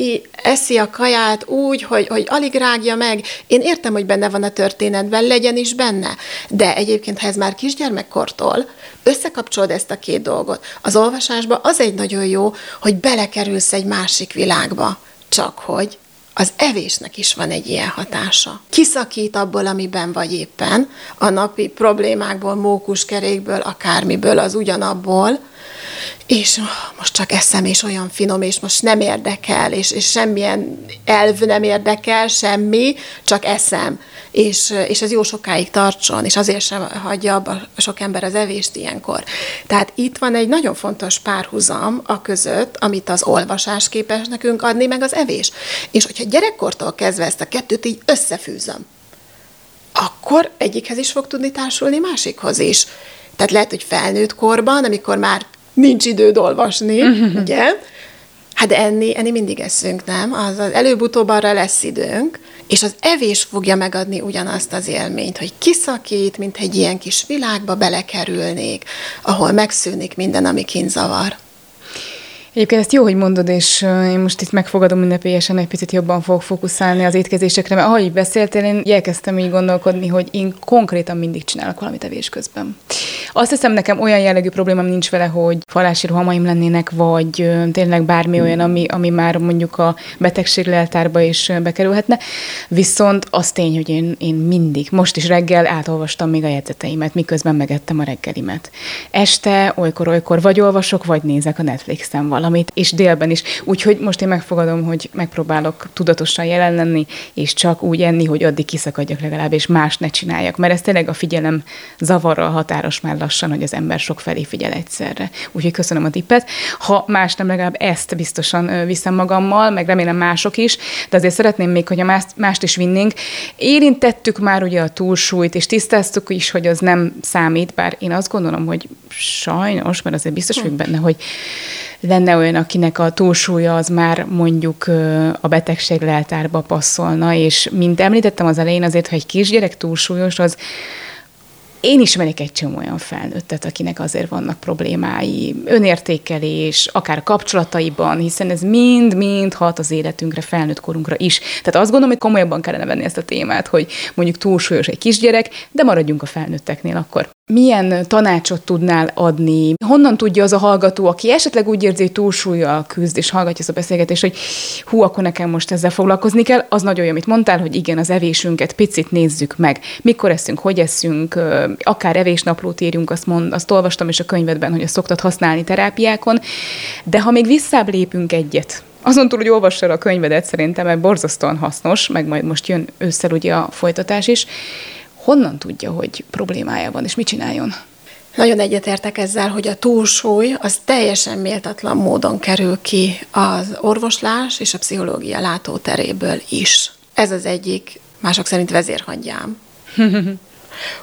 eszi a kaját úgy, hogy, hogy alig rágja meg. Én értem, hogy benne van a történetben, legyen is benne. De egyébként, ha ez már kisgyermekkortól, összekapcsolod ezt a két dolgot. Az olvasásban az egy nagyon jó, hogy belekerülsz egy másik világba. Csak hogy az evésnek is van egy ilyen hatása. Kiszakít abból, amiben vagy éppen, a napi problémákból, mókuskerékből, akármiből, az ugyanabból, és oh, most csak eszem, és olyan finom, és most nem érdekel, és, és semmilyen elv nem érdekel, semmi, csak eszem. És, és ez jó sokáig tartson, és azért sem hagyja abba sok ember az evést ilyenkor. Tehát itt van egy nagyon fontos párhuzam a között, amit az olvasás képes nekünk adni, meg az evés. És hogyha gyerekkortól kezdve ezt a kettőt így összefűzöm, akkor egyikhez is fog tudni társulni, másikhoz is. Tehát lehet, hogy felnőtt korban, amikor már nincs időd olvasni, ugye? Hát enni, enni mindig eszünk, nem? Az, az előbb-utóbb arra lesz időnk, és az evés fogja megadni ugyanazt az élményt, hogy kiszakít, mint egy ilyen kis világba belekerülnék, ahol megszűnik minden, ami kint zavar. Egyébként ezt jó, hogy mondod, és én most itt megfogadom ünnepélyesen, egy picit jobban fogok fókuszálni az étkezésekre, mert ahogy beszéltél, én elkezdtem így gondolkodni, hogy én konkrétan mindig csinálok valamit evés közben. Azt hiszem, nekem olyan jellegű problémám nincs vele, hogy falási rohamaim lennének, vagy tényleg bármi olyan, ami, ami már mondjuk a betegségleltárba is bekerülhetne. Viszont az tény, hogy én, én mindig, most is reggel átolvastam még a jegyzeteimet, miközben megettem a reggelimet. Este olykor-olykor vagy olvasok, vagy nézek a Netflixen valamit, és délben is. Úgyhogy most én megfogadom, hogy megpróbálok tudatosan jelen lenni, és csak úgy enni, hogy addig kiszakadjak legalább, és más ne csináljak. Mert ez tényleg a figyelem zavarral határos már lassan, hogy az ember sokfelé figyel egyszerre. Úgyhogy köszönöm a tippet. Ha más nem, legalább ezt biztosan viszem magammal, meg remélem mások is, de azért szeretném még, hogy a mást is vinnénk. Érintettük már ugye a túlsúlyt, és tisztáztuk is, hogy az nem számít, bár én azt gondolom, hogy sajnos, mert azért biztos vagyok benne, hogy lenne olyan, akinek a túlsúlya az már mondjuk a betegségleltárba passzolna, és mint említettem az elején, azért, ha egy kisgyerek túlsúlyos, az én ismerek egy csomó olyan felnőttet, akinek azért vannak problémái, önértékelés, akár kapcsolataiban, hiszen ez mind-mind hat az életünkre, felnőtt korunkra is. Tehát azt gondolom, hogy komolyabban kellene venni ezt a témát, hogy mondjuk túlsúlyos egy kisgyerek, de maradjunk a felnőtteknél akkor. Milyen tanácsot tudnál adni? Honnan tudja az a hallgató, aki esetleg úgy érzi, hogy túlsúllyal küzd, és hallgatja ezt a beszélgetést, hogy hú, akkor nekem most ezzel foglalkozni kell? Az nagyon jó, amit mondtál, hogy igen, az evésünket picit nézzük meg. Mikor eszünk, hogy eszünk, akár evésnaplót írjunk, azt, mond, azt olvastam is a könyvedben, hogy azt szoktad használni terápiákon. De ha még visszább lépünk egyet, azon túl, hogy olvassál a könyvedet, szerintem mert borzasztóan hasznos, meg majd most jön ősszel ugye a folytatás is. Honnan tudja, hogy problémája van, és mit csináljon? Nagyon egyetértek ezzel, hogy a túlsúly az teljesen méltatlan módon kerül ki az orvoslás és a pszichológia látóteréből is. Ez az egyik, mások szerint vezérhangyám.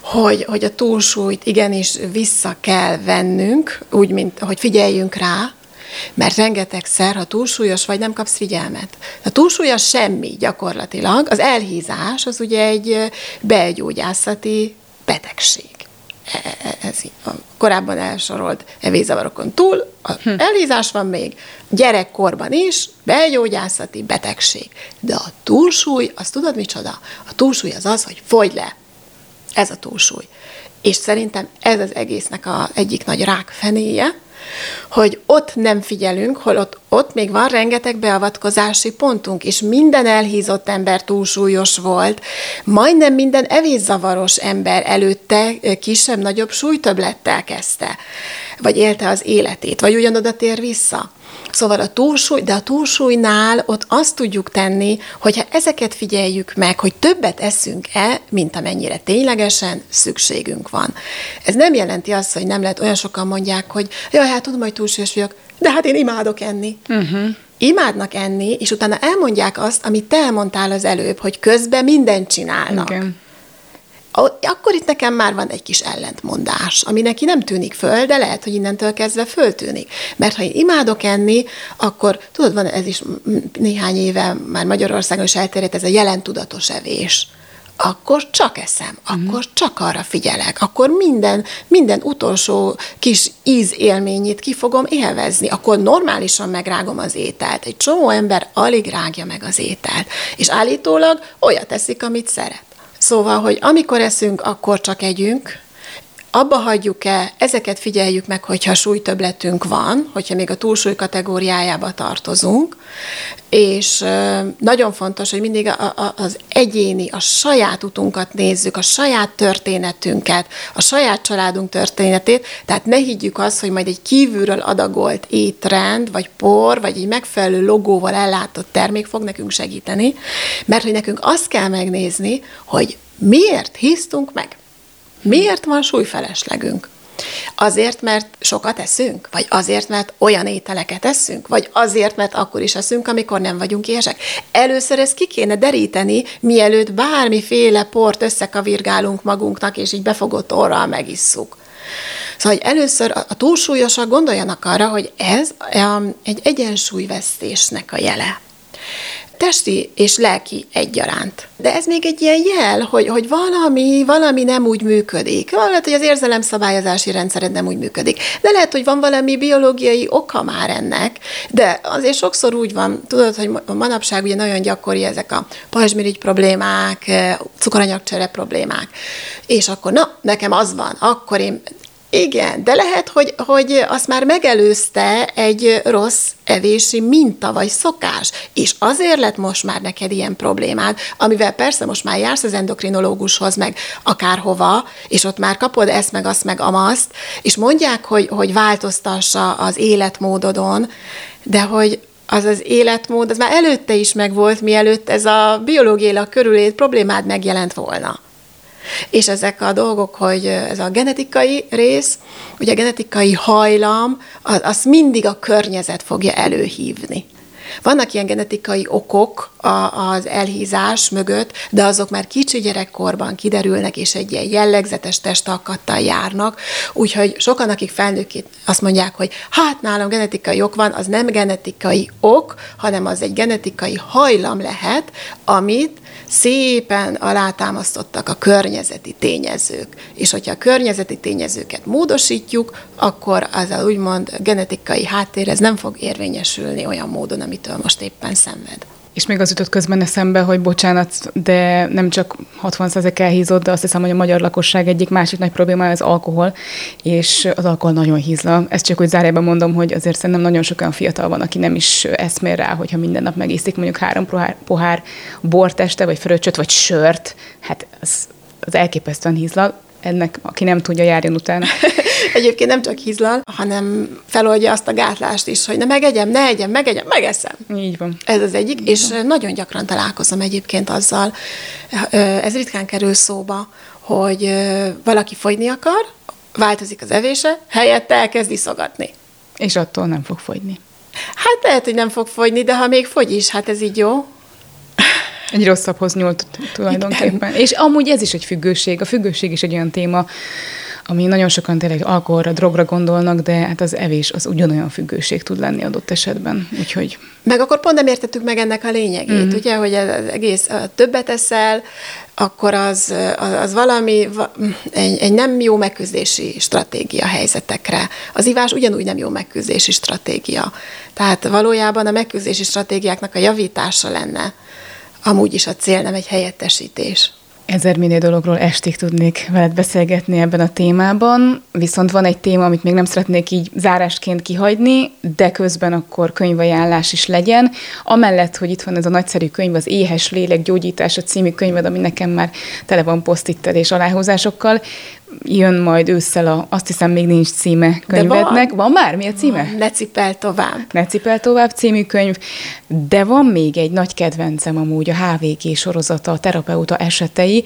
Hogy, hogy a túlsúlyt igenis vissza kell vennünk, úgy, mint hogy figyeljünk rá, mert rengetegszer, ha túlsúlyos vagy, nem kapsz figyelmet. A túlsúlyos semmi gyakorlatilag. Az elhízás az ugye egy belgyógyászati betegség. Ez a korábban elsorolt evészavarokon túl, az elhízás van még gyerekkorban is, belgyógyászati betegség. De a túlsúly, azt tudod micsoda? A túlsúly az az, hogy fogy le. Ez a túlsúly. És szerintem ez az egésznek az egyik nagy rákfenéje, hogy ott nem figyelünk, holott ott még van rengeteg beavatkozási pontunk, és minden elhízott ember túlsúlyos volt, majdnem minden evészavaros ember előtte kisebb-nagyobb súlytöblettel kezdte, vagy élte az életét, vagy ugyanoda tér vissza. Szóval a túlsúly, de a túlsúlynál ott azt tudjuk tenni, hogyha ezeket figyeljük meg, hogy többet eszünk-e, mint amennyire ténylegesen szükségünk van. Ez nem jelenti azt, hogy nem lehet, olyan sokan mondják, hogy jaj, hát tudom, hogy túlsúlyos vagyok, de hát én imádok enni. Uh-huh. Imádnak enni, és utána elmondják azt, amit te elmondtál az előbb, hogy közben mindent csinálnak. Okay. Akkor itt nekem már van egy kis ellentmondás, ami neki nem tűnik föl, de lehet, hogy innentől kezdve föltűnik. Mert ha én imádok enni, akkor tudod, van ez is néhány éve már Magyarországon is elterjedt, ez a jelentudatos evés. Akkor csak eszem, akkor csak arra figyelek, akkor minden, minden utolsó kis ízélményét ki fogom élvezni, akkor normálisan megrágom az ételt. Egy csomó ember alig rágja meg az ételt, és állítólag olyat eszik, amit szeret. Szóval, hogy amikor eszünk, akkor csak együnk, abba hagyjuk-e, ezeket figyeljük meg, hogyha súlytöbletünk van, hogyha még a túlsúly kategóriájába tartozunk, és nagyon fontos, hogy mindig a, a, az egyéni, a saját utunkat nézzük, a saját történetünket, a saját családunk történetét, tehát ne higgyük azt, hogy majd egy kívülről adagolt étrend, vagy por, vagy egy megfelelő logóval ellátott termék fog nekünk segíteni, mert hogy nekünk azt kell megnézni, hogy miért hisztunk meg. Miért van súlyfeleslegünk? Azért, mert sokat eszünk? Vagy azért, mert olyan ételeket eszünk? Vagy azért, mert akkor is eszünk, amikor nem vagyunk éhesek? Először ezt ki kéne deríteni, mielőtt bármiféle port összekavirgálunk magunknak, és így befogott orral megisszuk. Szóval, hogy először a túlsúlyosak gondoljanak arra, hogy ez egy egyensúlyvesztésnek a jele. Testi és lelki egyaránt. De ez még egy ilyen jel, hogy, hogy valami, valami nem úgy működik. Lehet, hogy az érzelemszabályozási rendszered nem úgy működik. De lehet, hogy van valami biológiai oka már ennek, de azért sokszor úgy van, tudod, hogy manapság ugye nagyon gyakori ezek a pajzsmirigy problémák, cukoranyagcsere problémák. És akkor, na, nekem az van, akkor én... Igen, de lehet, hogy, hogy azt már megelőzte egy rossz evési minta vagy szokás, és azért lett most már neked ilyen problémád, amivel persze most már jársz az endokrinológushoz, meg akárhova, és ott már kapod ezt, meg azt, meg amazt, és mondják, hogy, hogy változtassa az életmódodon, de hogy az az életmód, az már előtte is megvolt, mielőtt ez a biológiailag körülélt problémád megjelent volna. És ezek a dolgok, hogy ez a genetikai rész, ugye a genetikai hajlam, azt mindig a környezet fogja előhívni. Vannak ilyen genetikai okok a, az elhízás mögött, de azok már kicsi gyerekkorban kiderülnek, és egy ilyen jellegzetes testalkattal járnak. Úgyhogy sokan, akik felnőként azt mondják, hogy hát nálam genetikai ok van, az nem genetikai ok, hanem az egy genetikai hajlam lehet, amit szépen alátámasztottak a környezeti tényezők. És hogyha a környezeti tényezőket módosítjuk, akkor az a úgymond genetikai háttér, ez nem fog érvényesülni olyan módon, amitől most éppen szenved. És még az jutott közben eszembe, hogy bocsánat, de nem csak hatvan százalék elhízott, de azt hiszem, hogy a magyar lakosság egyik másik nagy problémája az alkohol, és az alkohol nagyon hízla. Ezt csak úgy zárjában mondom, hogy azért szerintem nagyon sokan fiatal van, aki nem is eszmél rá, hogyha minden nap megészik mondjuk három pohár, pohár bort este, vagy fröccsöt, vagy sört. Hát az, az elképesztően hízla. Ennek, aki nem tudja, járjon utána. Egyébként nem csak hízlal, hanem feloldja azt a gátlást is, hogy ne megegyem, ne egyem, megegyem, megeszem. Így van. Ez az egyik, Így és van. Nagyon gyakran találkozom egyébként azzal, ez ritkán kerül szóba, hogy valaki fogyni akar, változik az evése, helyette elkezd iszogatni. És attól nem fog fogyni. Hát lehet, hogy nem fog fogyni, de ha még fogy is, hát ez így jó. Egy rosszabbhoz nyúlt tulajdonképpen. És amúgy ez is egy függőség. A függőség is egy olyan téma, ami nagyon sokan tényleg alkoholra, drogra gondolnak, de hát az evés az ugyanolyan függőség tud lenni adott esetben. Úgyhogy... Meg akkor pont nem értettük meg ennek a lényegét, mm-hmm. ugye, hogy az egész többet eszel, akkor az, az, az valami, egy, egy nem jó megküzdési stratégia helyzetekre. Az ivás ugyanúgy nem jó megküzdési stratégia. Tehát valójában a megküzdési stratégiáknak a javítása lenne. Amúgy is a cél, nem egy helyettesítés. Ezer minél dologról estig tudnék veled beszélgetni ebben a témában, viszont van egy téma, amit még nem szeretnék így zárásként kihagyni, de közben akkor könyvajánlás is legyen. Amellett, hogy itt van ez a nagyszerű könyv, az Éhes Lélek Gyógyítása című könyved, ami nekem már tele van posztittel és aláhúzásokkal, jön majd ősszel a, azt hiszem még nincs címe könyvednek. Van. van már? Mi a címe? Van. Ne cipel tovább. Ne cipel tovább című könyv. De van még egy nagy kedvencem amúgy, a há vé ká sorozata, a terapeuta esetei.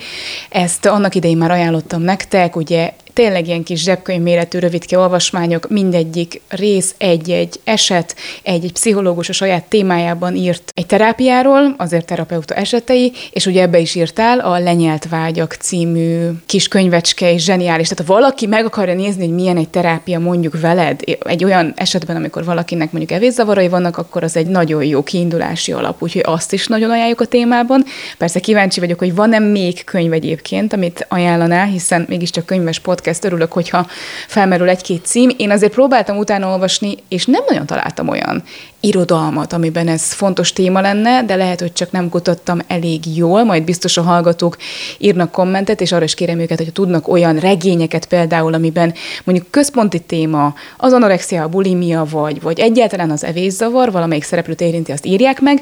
Ezt annak idején már ajánlottam nektek, ugye tényleg ilyen kis zsebkönyv méretű rövidke olvasmányok, mindegyik rész egy-egy eset, egy-egy pszichológus a saját témájában írt egy terápiáról, azért terapeuta esetei, és ugye ebbe is írtál a Lenyelt vágyak című kis könyvecske, és zseniális. Tehát ha valaki meg akarja nézni, hogy milyen egy terápia mondjuk veled, egy olyan esetben, amikor valakinek mondjuk evészavarai vannak, akkor az egy nagyon jó kiindulási alap, úgyhogy azt is nagyon ajánljuk a témában. Persze kíváncsi vagyok, hogy van-e még könyv egyébként, amit ajánlanál, hiszen mégiscsak könyves podcast, ezt örülök, hogyha felmerül egy-két cím. Én azért próbáltam utána olvasni, és nem nagyon találtam olyan irodalmat, amiben ez fontos téma lenne, de lehet, hogy csak nem kutattam elég jól, majd biztos a hallgatók írnak kommentet, és arra is kérem őket, hogyha tudnak olyan regényeket például, amiben mondjuk központi téma, az anorexia, a bulimia, vagy, vagy egyáltalán az evészavar, valamelyik szereplőt érinti, azt írják meg.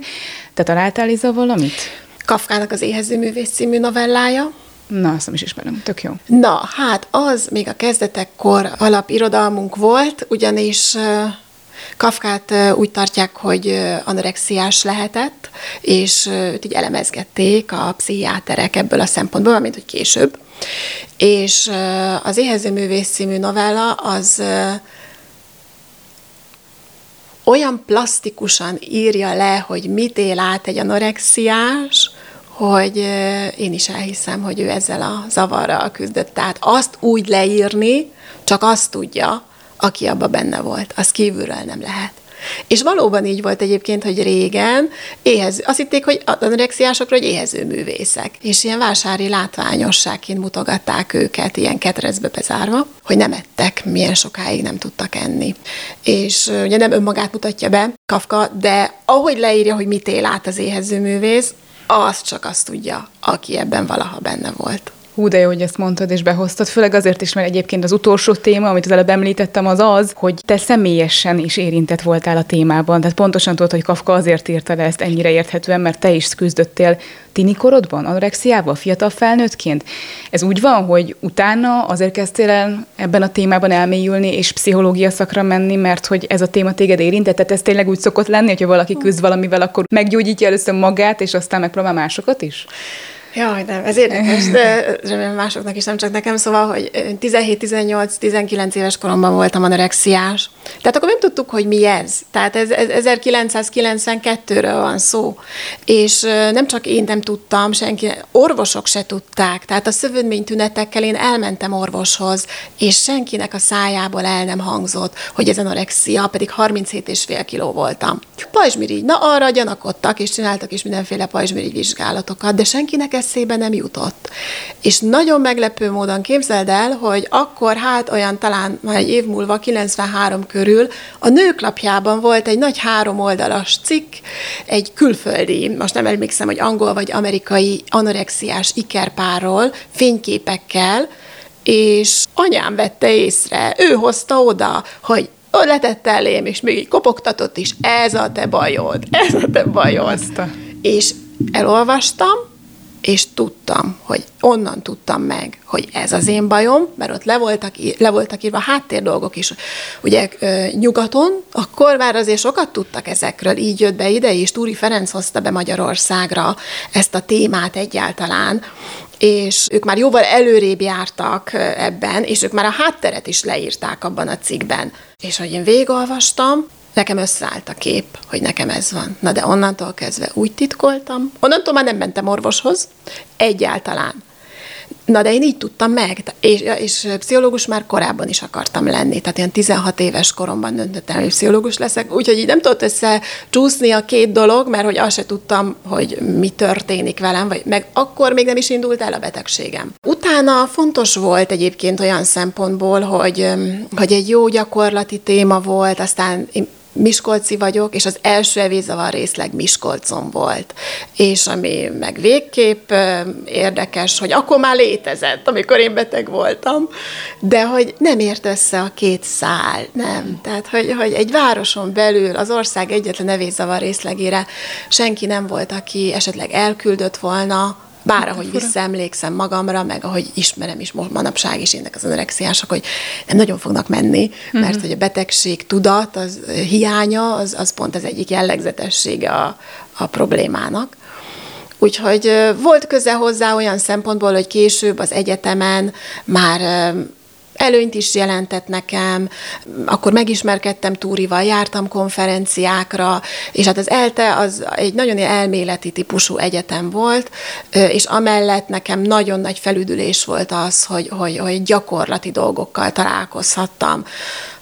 Te találtál, Liza, valamit? Kafkának az Éhezőművész című novellája. Na, azt nem is ismerem. Tök jó. Na, hát az még a kezdetekkor alapirodalmunk volt, ugyanis Kafkát úgy tartják, hogy anorexiás lehetett, és őt így elemezgették a pszichiáterek ebből a szempontból, mint hogy később. És az Éhezőművész című novella az olyan plastikusan írja le, hogy mit él át egy anorexiás, hogy én is elhiszem, hogy ő ezzel a zavarral küzdött. Tehát azt úgy leírni, csak azt tudja, aki abba benne volt. Az kívülről nem lehet. És valóban így volt egyébként, hogy régen éhez, azt hitték, hogy anorexiásokra, hogy éhező művészek. És ilyen vásári látványosságként mutogatták őket, ilyen ketrezbe bezárva, hogy nem ettek, milyen sokáig nem tudtak enni. És ugye nem önmagát mutatja be Kafka, de ahogy leírja, hogy mit él át az éhező művész, azt csak azt tudja, aki ebben valaha benne volt. Hú, de jó, hogy ezt mondtad és behoztad, főleg azért is, mert egyébként az utolsó téma, amit az előbb említettem, az az, hogy te személyesen is érintett voltál a témában. Tehát pontosan tudod, hogy Kafka azért írta le ezt ennyire érthetően, mert te is küzdöttél tinikorodban, anorexiával, fiatal felnőttként. Ez úgy van, hogy utána azért kezdtél el ebben a témában elmélyülni és pszichológia szakra menni, mert hogy ez a téma téged érintett, tehát ez tényleg úgy szokott lenni, hogyha valaki küzd valamivel, akkor meggyógyítja először magát, és aztán megpróbál másokat is? Jaj, nem, ez érdekes, de remélem másoknak is, nem csak nekem. Szóval, hogy tizenhét, tizennyolc, tizenkilenc éves koromban voltam anorexiás, Tehát akkor nem tudtuk, hogy mi ez. Tehát ez, ez ezerkilencszázkilencvenkettőről van szó. És nem csak én nem tudtam, senki, orvosok se tudták. Tehát a szövődménytünetekkel én elmentem orvoshoz, és senkinek a szájából el nem hangzott, hogy ez anorexia, pedig harminchét és fél kiló voltam. Pajzsmirigy, na arra gyanakodtak, és csináltak is mindenféle pajzsmirigy vizsgálatokat, de senkinek eszébe nem jutott. És nagyon meglepő módon képzeld el, hogy akkor hát olyan talán már egy év múlva, kilencvenhárom körül a Nőklapjában volt egy nagy három oldalas cikk, egy külföldi, most nem emlékszem, hogy angol vagy amerikai anorexiás ikerpárról, fényképekkel, és anyám vette észre, ő hozta oda, hogy letette elém, és még így kopogtatott is, ez a te bajod, ez a te bajod. És elolvastam, és tudtam, hogy onnan tudtam meg, hogy ez az én bajom, mert ott le voltak, le voltak írva háttér dolgok is. Ugye nyugaton, akkor már azért sokat tudtak ezekről, így jött be ide, és Túri Ferenc hozta be Magyarországra ezt a témát egyáltalán, és ők már jóval előrébb jártak ebben, és ők már a hátteret is leírták abban a cikkben. És hogy én végigolvastam, nekem összeállt a kép, hogy nekem ez van. Na de onnantól kezdve úgy titkoltam, onnantól már nem mentem orvoshoz, egyáltalán. Na de én így tudtam meg, és, és pszichológus már korábban is akartam lenni, tehát ilyen tizenhat éves koromban döntöttem, hogy pszichológus leszek, úgyhogy így nem tudott összecsúszni a két dolog, mert hogy azt se tudtam, hogy mi történik velem, vagy meg akkor még nem is indult el a betegségem. Utána fontos volt egyébként olyan szempontból, hogy, hogy egy jó gyakorlati téma volt, aztán én miskolci vagyok, és az első evészavar részleg Miskolcon volt. És ami meg végképp érdekes, hogy akkor már létezett, amikor én beteg voltam, de hogy nem ért össze a két szál, nem. Tehát, hogy, hogy egy városon belül az ország egyetlen evészavar részlegére senki nem volt, aki esetleg elküldött volna, bár ahogy visszaemlékszem magamra, meg ahogy ismerem is most manapság is énnek az anorexiások, hogy nem nagyon fognak menni, mert uh-huh. hogy a betegség tudat, az hiánya, az, az pont az egyik jellegzetessége a, a problémának. Úgyhogy volt köze hozzá olyan szempontból, hogy később az egyetemen már előnyt is jelentett nekem, akkor megismerkedtem Túrival, jártam konferenciákra, és hát az ELTE az egy nagyon elméleti típusú egyetem volt, és amellett nekem nagyon nagy felüdülés volt az, hogy, hogy, hogy gyakorlati dolgokkal találkozhattam.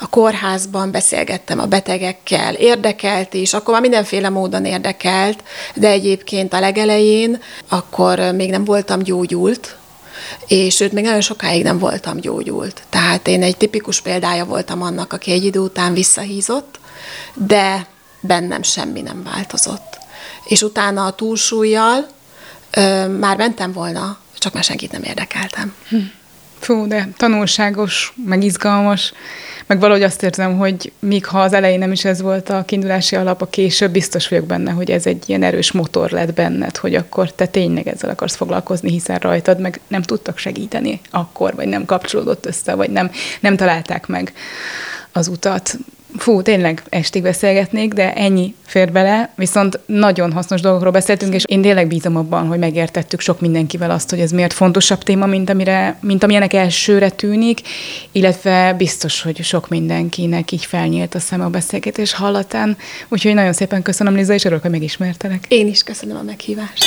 A kórházban beszélgettem a betegekkel, érdekelt is, akkor már mindenféle módon érdekelt, de egyébként a legelején akkor még nem voltam gyógyult, és sőt, még nagyon sokáig nem voltam gyógyult. Tehát én egy tipikus példája voltam annak, aki egy idő után visszahízott, de bennem semmi nem változott. És utána a túlsúllyal ö, már mentem volna, csak már senkit nem érdekeltem. Fú, de tanulságos, meg izgalmas, meg valahogy azt érzem, hogy még ha az elején nem is ez volt a kiindulási alap, a később biztos vagyok benne, hogy ez egy ilyen erős motor lett benned, hogy akkor te tényleg ezzel akarsz foglalkozni, hiszen rajtad meg nem tudtak segíteni akkor, vagy nem kapcsolódott össze, vagy nem, nem találták meg az utat. Fú, tényleg estig beszélgetnék, de ennyi fér bele, viszont nagyon hasznos dolgokról beszéltünk, és én tényleg bízom abban, hogy megértettük sok mindenkivel azt, hogy ez miért fontosabb téma, mint, amire, mint amilyenek elsőre tűnik, illetve biztos, hogy sok mindenkinek így felnyílt a szeme a beszélgetés hallatán. Úgyhogy nagyon szépen köszönöm, Liza, és örülök, hogy megismertelek. Én is köszönöm a meghívást.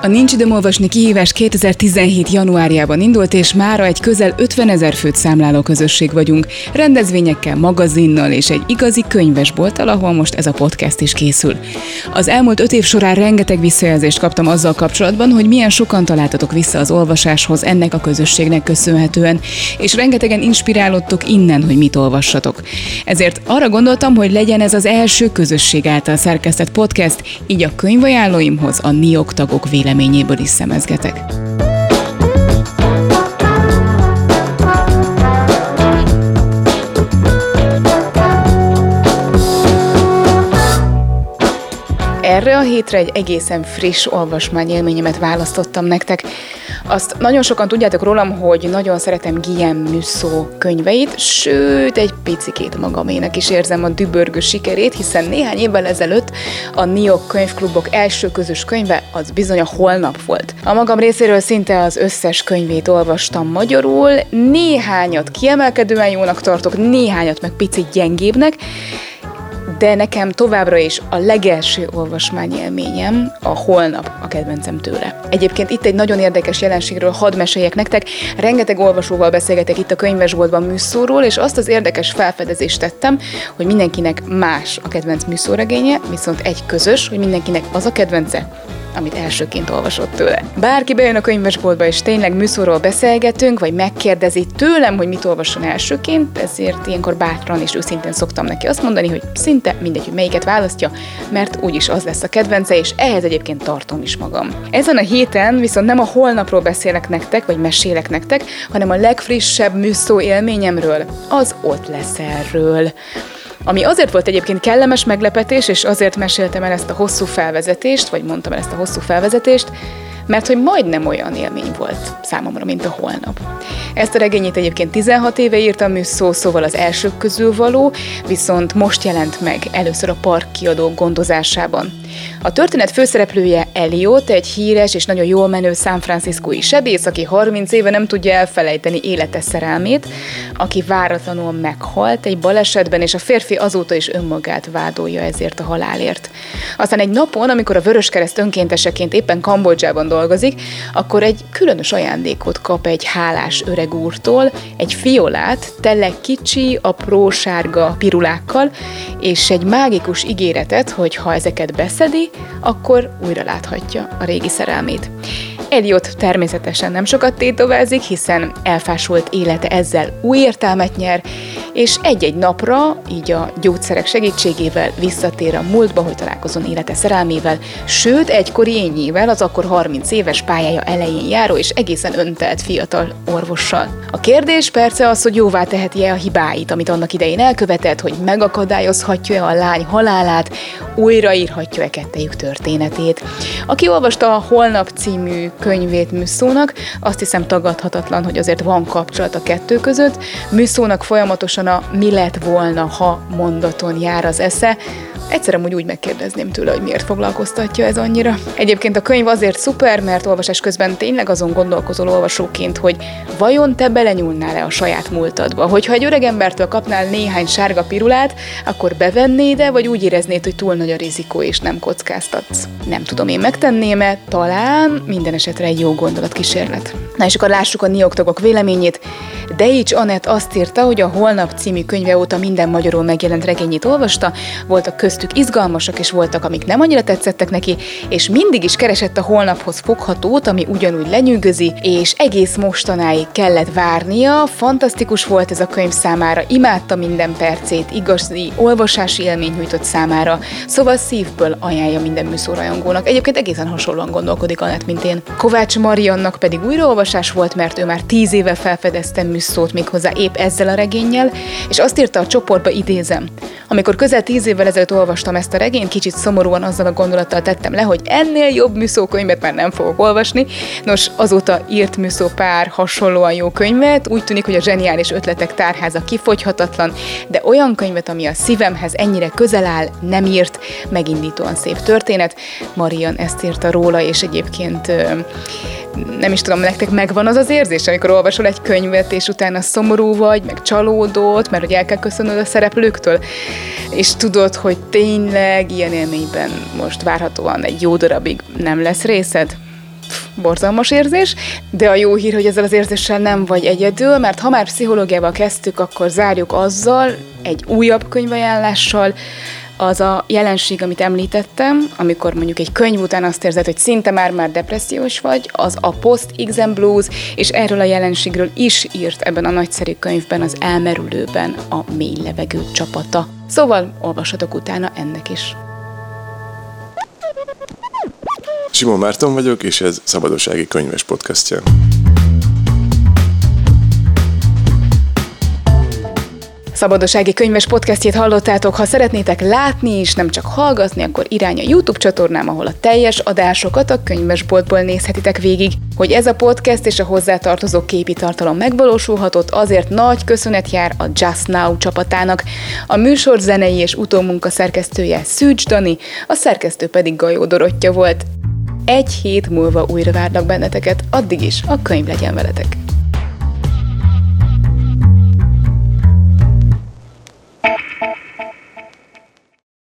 A Nincs időm olvasni kihívás kétezer-tizenhét. januárjában indult, és mára egy közel ötvenezer főt számláló közösség vagyunk, rendezvényekkel, magazinnal és egy igazi könyvesbolttal, ahol most ez a podcast is készül. Az elmúlt öt év során rengeteg visszajelzést kaptam azzal kapcsolatban, hogy milyen sokan találtatok vissza az olvasáshoz ennek a közösségnek köszönhetően, és rengetegen inspirálódtok innen, hogy mit olvassatok. Ezért arra gondoltam, hogy legyen ez az első közösség által szerkesztett podcast, így a könyvajánlóimhoz a NIOK tagok véleménye reményéből is szemezgetek. erre a hétre egy egészen friss olvasmányélményemet választottam nektek. Azt nagyon sokan tudjátok rólam, hogy nagyon szeretem Guillaume Musso könyveit, sőt, egy picikét magamének is érzem a dübörgő sikerét, hiszen néhány évvel ezelőtt a NIOK könyvklubok első közös könyve az bizony a Holnap volt. A magam részéről szinte az összes könyvét olvastam magyarul, néhányat kiemelkedően jónak tartok, néhányat meg picit gyengébbnek, de nekem továbbra is a legelső olvasmányélményem a Holnap a kedvencem tőle. Egyébként itt egy nagyon érdekes jelenségről hadd meséljek nektek. Rengeteg olvasóval beszélgetek itt a könyvesboltban Mussóról, és azt az érdekes felfedezést tettem, hogy mindenkinek más a kedvenc Musso regénye, viszont egy közös, hogy mindenkinek az a kedvence, amit elsőként olvasott tőle. Bárki bejön a könyvesboltba, és tényleg Mussorról beszélgetünk, vagy megkérdezi tőlem, hogy mit olvasson elsőként, ezért ilyenkor bátran és őszintén szoktam neki azt mondani, hogy szinte mindegy, hogy melyiket választja, mert úgyis az lesz a kedvence, és ehhez egyébként tartom is magam. Ezen a héten viszont nem a Holnapról beszélek nektek, vagy mesélek nektek, hanem a legfrissebb Musso élményemről, az Ott leszelről. Ami azért volt egyébként kellemes meglepetés, és azért meséltem el ezt a hosszú felvezetést, vagy mondtam el ezt a hosszú felvezetést, mert hogy majdnem olyan élmény volt számomra, mint a Holnap. Ezt a regényét egyébként tizenhat éve írtam Musso, szóval az elsők közül való, viszont most jelent meg először a Park Kiadó gondozásában. A történet főszereplője Eliot, egy híres és nagyon jól menő San Franciscoi sebész, aki harminc éve nem tudja elfelejteni élete szerelmét, aki váratlanul meghalt egy balesetben, és a férfi azóta is önmagát vádolja ezért a halálért. Aztán egy napon, amikor a Vörös kereszt önkénteseként éppen Kambodzsában dolgozik, akkor egy különös ajándékot kap egy hálás öreg úrtól, egy fiolát, tele kicsi, apró sárga pirulákkal, és egy mágikus ígéretet, hogy ha ezeket beszedi, akkor újra láthatja a régi szerelmét. Eliot természetesen nem sokat tétovázik, hiszen elfásult élete ezzel új értelmet nyer, és egy-egy napra, így a gyógyszerek segítségével visszatér a múltba, hogy találkozon élete szerelmével, sőt egykori énjével, az akkor harminc éves pályája elején járó és egészen öntelt fiatal orvossal. A kérdés persze az, hogy jóvá teheti-e a hibáit, amit annak idején elkövetett, hogy megakadályozhatja-e a lány halálát, újraírhatja-e kettejük történetét. Aki olvasta a Holnap című könyvét Mussónak, azt hiszem tagadhatatlan, hogy azért van kapcsolat a kettő között. Mussónak folyamatosan a mi lett volna, ha mondaton jár az esze. Egyszerűen úgy megkérdezném tőle, hogy miért foglalkoztatja ez annyira. Egyébként a könyv azért szuper, mert olvasás közben tényleg azon gondolkozol olvasóként, hogy vajon te belenyúlnál-e a saját múltadba? Hogyha egy öreg embertől kapnál néhány sárga pirulát, akkor bevennéd-e, vagy úgy éreznéd, hogy túl nagy a rizikó és nem kockáztatsz? Nem tudom, én megtenném-e, talán minden esetre egy jó gondolatkísérlet. Na és akkor lássuk a NIOK tagok véleményét. De Ycs Anett azt írta, hogy a Holnap című könyve óta minden magyarul megjelent regényét olvasta, voltak köztük izgalmasak is, voltak, amik nem annyira tetszettek neki, és mindig is keresett a Holnaphoz foghatót, ami ugyanúgy lenyűgözi, és egész mostanáig kellett várnia. Fantasztikus volt ez a könyv számára, imádta minden percét, igazi olvasási élmény nyújtott számára, szóval szívből ajánlja minden Musso rajongónak. Egyébként egészen hasonlóan gondolkodik Anett, mint én. Kovács Mariannak pedig újraolvasás volt, mert ő már tíz éve felfedezte Mussót, méghozzá épp ezzel a regénnyel, és azt írta a csoportba, idézem: amikor közel tíz évvel ezelőtt olvastam ezt a regényt, kicsit szomorúan azzal a gondolattal tettem le, hogy ennél jobb Musso könyvet már nem fogok olvasni. Nos, azóta írt Musso pár hasonlóan jó könyvet, úgy tűnik, hogy a zseniális ötletek tárháza kifogyhatatlan, de olyan könyvet, ami a szívemhez ennyire közel áll, nem írt. Megindítóan szép történet. Marian ezt írta róla, és egyébként nem is tudom, nektek megvan az az érzés, amikor olvasol egy könyvet, és utána szomorú vagy, meg csalódott, mert hogy el kell köszönnöd a szereplőktől, és tudod, hogy tényleg ilyen élményben most várhatóan egy jó darabig nem lesz részed. Borzalmas érzés, de a jó hír, hogy ezzel az érzéssel nem vagy egyedül, mert ha már pszichológiával kezdtük, akkor zárjuk azzal, egy újabb könyvajánlással. Az a jelenség, amit említettem, amikor mondjuk egy könyv után azt érzed, hogy szinte már-már depressziós vagy, az a Post iksz em Blues, és erről a jelenségről is írt ebben a nagyszerű könyvben, az Elmerülőben a Mély Levegő csapata. Szóval olvashatok utána ennek is. Simó Márton vagyok, és ez Szabadosági Könyves podcastje. Szabadosági Könyves podcastjét hallottátok, ha szeretnétek látni és nem csak hallgatni, akkor irány a YouTube csatornám, ahol a teljes adásokat a könyvesboltból nézhetitek végig. Hogy ez a podcast és a hozzátartozó képi tartalom megvalósulhatott, azért nagy köszönet jár a Just Now csapatának. A műsor zenei és utómunka szerkesztője Szűcs Dani, a szerkesztő pedig Gajó Dorottya volt. Egy hét múlva újra várnak benneteket, addig is a könyv legyen veletek!